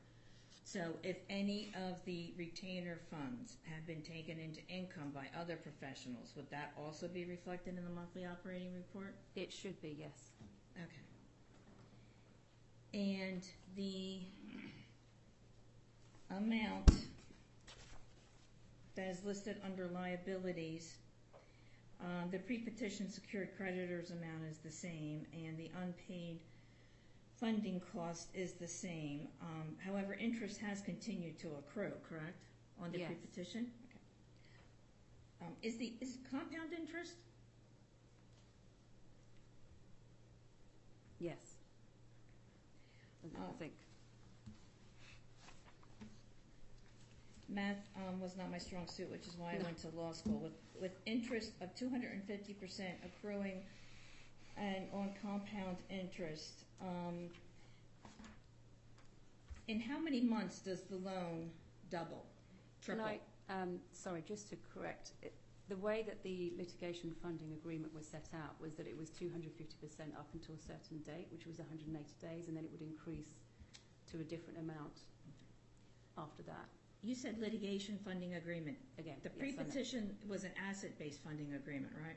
So if any of the retainer funds have been taken into income by other professionals, would that also be reflected in the monthly operating report? It should be, yes. Okay. And the amount that is listed under liabilities, the pre-petition secured creditors amount is the same, and the unpaid funding cost is the same. However, interest has continued to accrue, correct? On the yes. Pre-petition? Okay. Is compound interest? Yes. I think. Math was not my strong suit, which is why I went to law school. With interest of 250% accruing and on compound interest, In how many months does the loan double, triple? Sorry, just to correct, the way that the litigation funding agreement was set out was that it was 250% up until a certain date, which was 180 days, and then it would increase to a different amount after that. You said litigation funding agreement. Again, the pre-petition was an asset-based funding agreement, right?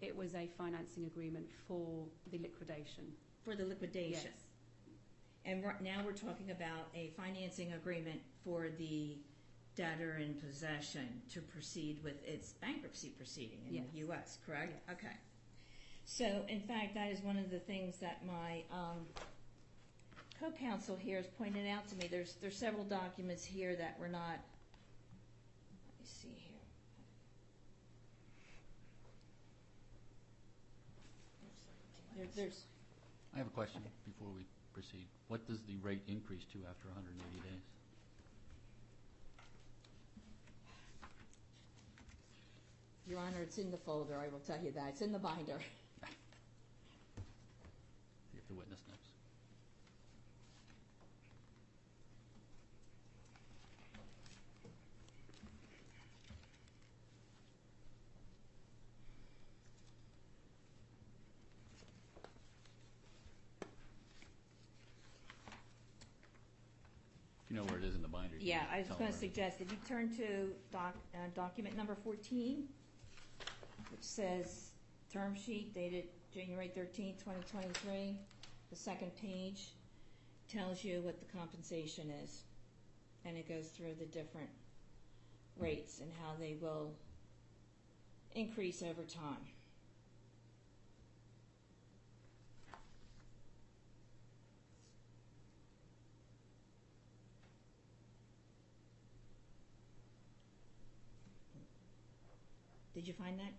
It was a financing agreement for the liquidation. For the liquidation. Yes. And now we're talking about a financing agreement for the debtor in possession to proceed with its bankruptcy proceeding in the U.S., correct? Yes. Okay. So, in fact, that is one of the things that my co-counsel here has pointed out to me. There's several documents here that were not, let me see here. I have a question before we proceed. What does the rate increase to after 180 days? Your Honor, it's in the folder. I will tell you that. It's in the binder. If the witness knows. You know where it is in the binder. Yeah, I was going to suggest that you turn to document number 14, which says term sheet dated January 13, 2023. The second page tells you what the compensation is, and it goes through the different rates and how they will increase over time. Did you find that?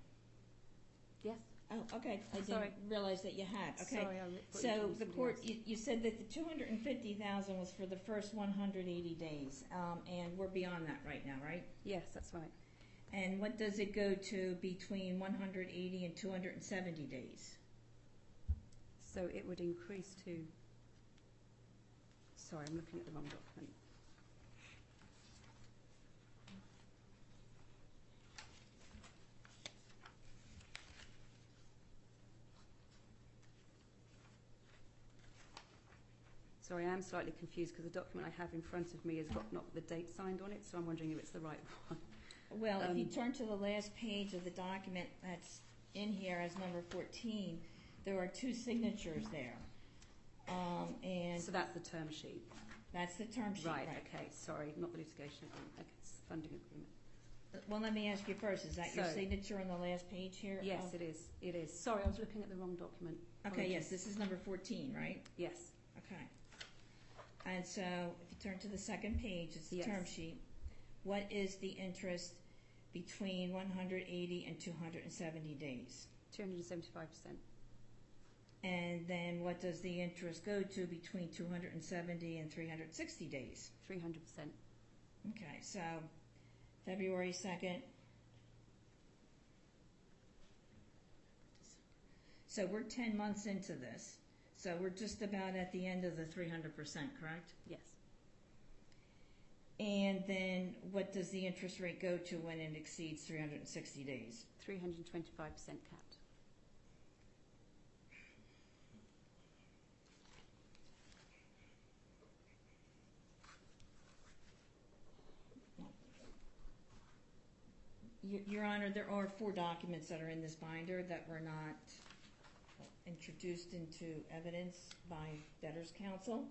Yes. Oh, okay. I didn't realize that you had. Okay. Sorry, so the court, you said that the $250,000 was for the first 180 days, and we're beyond that right now, right? Yes, that's right. And what does it go to between 180 and 270 days? So it would increase to. Sorry, I'm looking at the wrong document. Sorry, I am slightly confused because the document I have in front of me has got not the date signed on it, so I'm wondering if it's the right one. Well, if you turn to the last page of the document that's in here as number 14, there are two signatures there. And so that's the term sheet. That's the term sheet. Right. Okay, sorry, not the litigation agreement. Okay, it's the funding agreement. Well, let me ask you first, is that your signature on the last page here? Yes, it is. It is. Sorry, I was looking at the wrong document. Okay, yes, this is number 14, right? Yes. Okay. And so if you turn to the second page, it's the term sheet. What is the interest between 180 and 270 days? 275%. And then what does the interest go to between 270 and 360 days? 300%. Okay, so February 2nd. So we're 10 months into this. So we're just about at the end of the 300%, correct? Yes. And then what does the interest rate go to when it exceeds 360 days? 325% capped. Your Honor, there are four documents that are in this binder that were not introduced into evidence by debtors' counsel,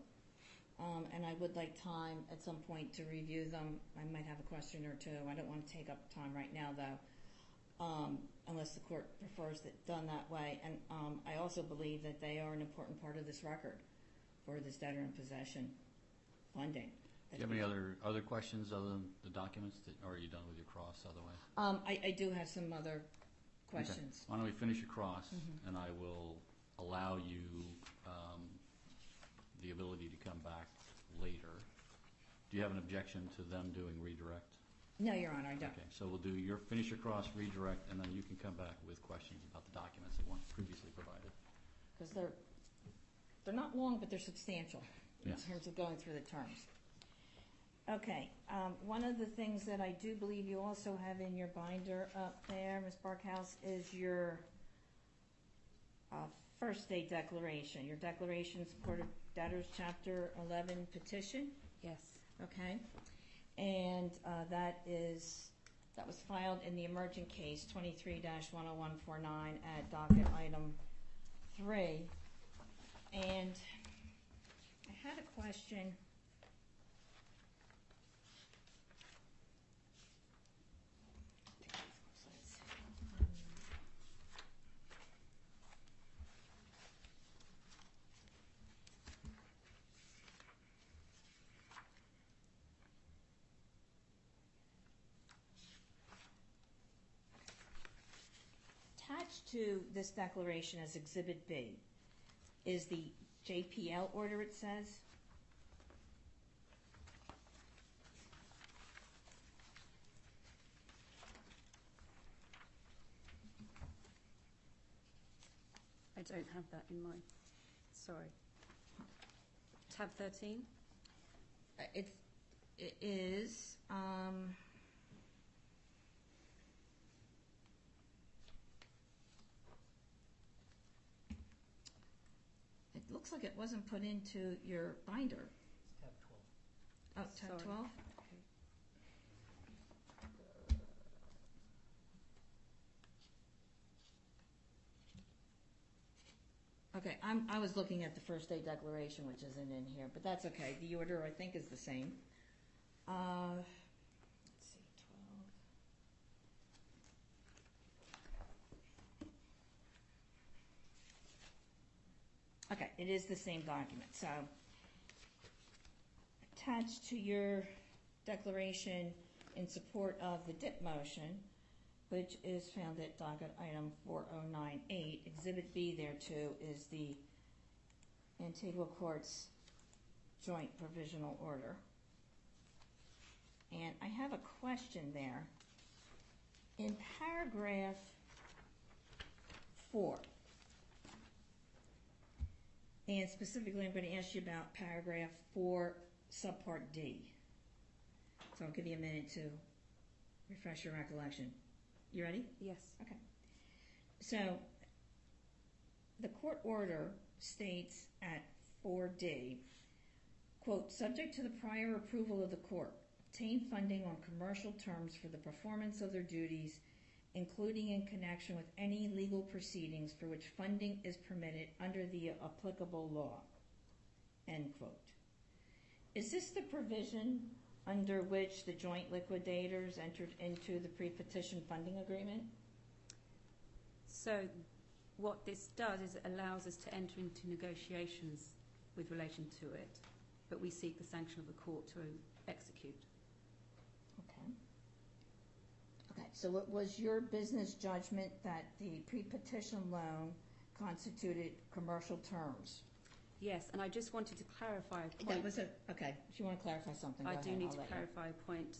and I would like time at some point to review them. I might have a question or two. I don't want to take up time right now, though, unless the court prefers it done that way. And I also believe that they are an important part of this record for this debtor in possession funding. Do you have any other questions other than the documents, or are you done with your cross otherwise? I do have some other questions. Okay. Why don't we finish your cross, and I will allow you the ability to come back later. Do you have an objection to them doing redirect? No, Your Honor, I don't. Okay, so we'll do finish your cross, redirect, and then you can come back with questions about the documents that weren't previously provided. Because they're not long, but they're substantial. yes, in terms of going through the terms. Okay. One of the things that I do believe you also have in your binder up there, Ms. Barkhouse, is your first day declaration, your declaration in support of debtors Chapter 11 petition. Yes. Okay. And that was filed in the Emergent case 23-10149 at docket item 3. And I had a question. Attached to this declaration as Exhibit B is the JPL order, it says. I don't have that in mind. Sorry. Tab 13? It is... looks like it wasn't put into your binder. Tab 12. Oh, tab 12? Okay. Okay, I was looking at the first day declaration, which isn't in here, but that's okay. The order, I think, is the same. Let's see, 12. Okay, it is the same document. So attached to your declaration in support of the DIP motion, which is found at docket item 4098, Exhibit B thereto is the Antigua Court's joint provisional order. And I have a question there. In paragraph 4, and specifically, I'm going to ask you about paragraph 4, subpart D. So I'll give you a minute to refresh your recollection. You ready? Yes. Okay. So the court order states at 4D, quote, subject to the prior approval of the court, obtain funding on commercial terms for the performance of their duties, including in connection with any legal proceedings for which funding is permitted under the applicable law, end quote. Is this the provision under which the joint liquidators entered into the pre-petition funding agreement? So what this does is it allows us to enter into negotiations with relation to it, but we seek the sanction of the court to execute. So it was your business judgment that the pre-petition loan constituted commercial terms? Yes, and I just wanted to clarify a point. Okay, if you want to clarify something, I do need to clarify a point.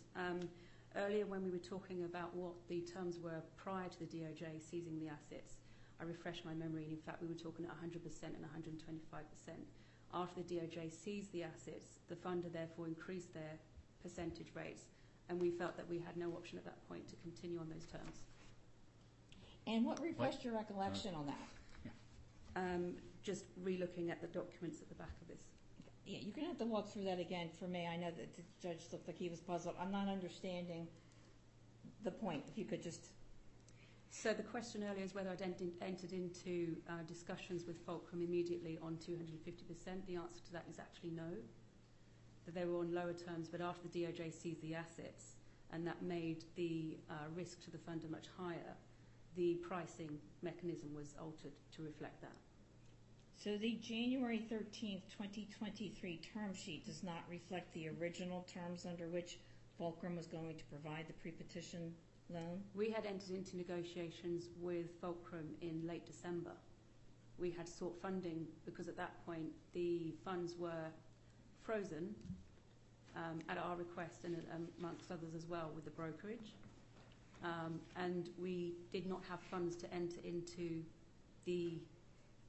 Earlier when we were talking about what the terms were prior to the DOJ seizing the assets, I refreshed my memory, and in fact we were talking at 100% and 125%. After the DOJ seized the assets, the funder therefore increased their percentage rates, and we felt that we had no option at that point to continue on those terms. And what refreshed your recollection on that? Yeah. Just re-looking at the documents at the back of this. Yeah, you're going to have to walk through that again for me. I know that the judge looked like he was puzzled. I'm not understanding the point, if you could just... So the question earlier is whether I'd entered into discussions with Fulcrum immediately on 250%. The answer to that is actually no. They were on lower terms, but after the DOJ seized the assets, and that made the risk to the funder much higher, the pricing mechanism was altered to reflect that. So the January 13th, 2023 term sheet does not reflect the original terms under which Fulcrum was going to provide the pre-petition loan? We had entered into negotiations with Fulcrum in late December. We had sought funding because at that point the funds were frozen at our request and amongst others as well with the brokerage, and we did not have funds to enter into the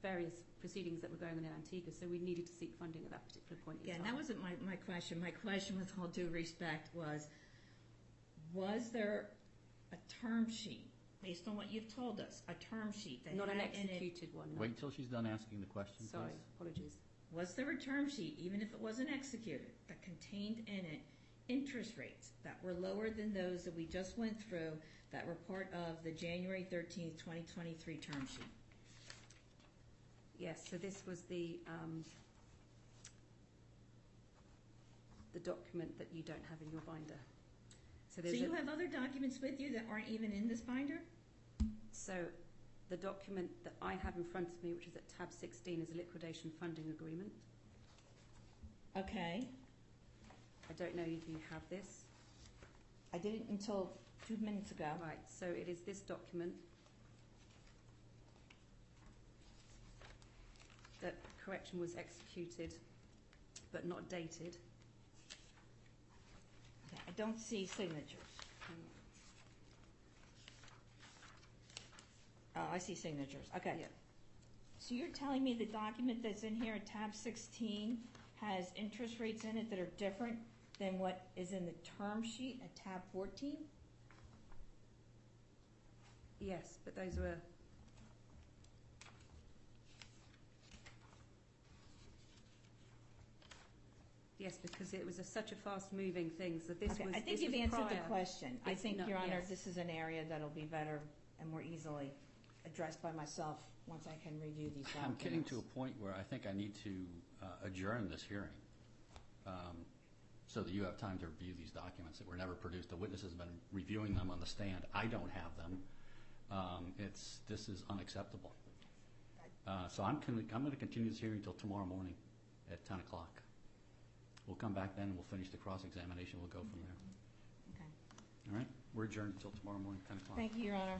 various proceedings that were going on in Antigua, so we needed to seek funding at that particular point in time. Yeah, that wasn't my question. My question, with all due respect, was there a term sheet, based on what you've told us, a term sheet that not an executed one? No. Wait till she's done asking the question, sorry, please. Apologies. Was there a term sheet, even if it wasn't executed, that contained in it interest rates that were lower than those that we just went through that were part of the January 13th, 2023 term sheet? Yes, so this was the document that you don't have in your binder. So you have other documents with you that aren't even in this binder? So the document that I have in front of me, which is at tab 16, is a liquidation funding agreement. Okay. I don't know if you have this. I didn't until 2 minutes ago. Right, so it is this document that correction was executed but not dated. Okay, I don't see signatures. Oh, I see signatures. Okay. Yeah. So you're telling me the document that's in here at tab 16 has interest rates in it that are different than what is in the term sheet at tab 14? Yes, but those were... Yes, because it was such a fast-moving thing. So this was. I think you've answered the question. I think, Your Honor, this is an area that'll be better and more easily addressed by myself once I can review these documents. I'm getting to a point where I think I need to adjourn this hearing so that you have time to review these documents that were never produced. The witness has been reviewing them on the stand. I don't have them. This is unacceptable. So I'm going to continue this hearing until tomorrow morning at 10 o'clock. We'll come back then and we'll finish the cross-examination. We'll go from there. Okay. All right? We're adjourned until tomorrow morning, 10 o'clock. Thank you, Your Honor.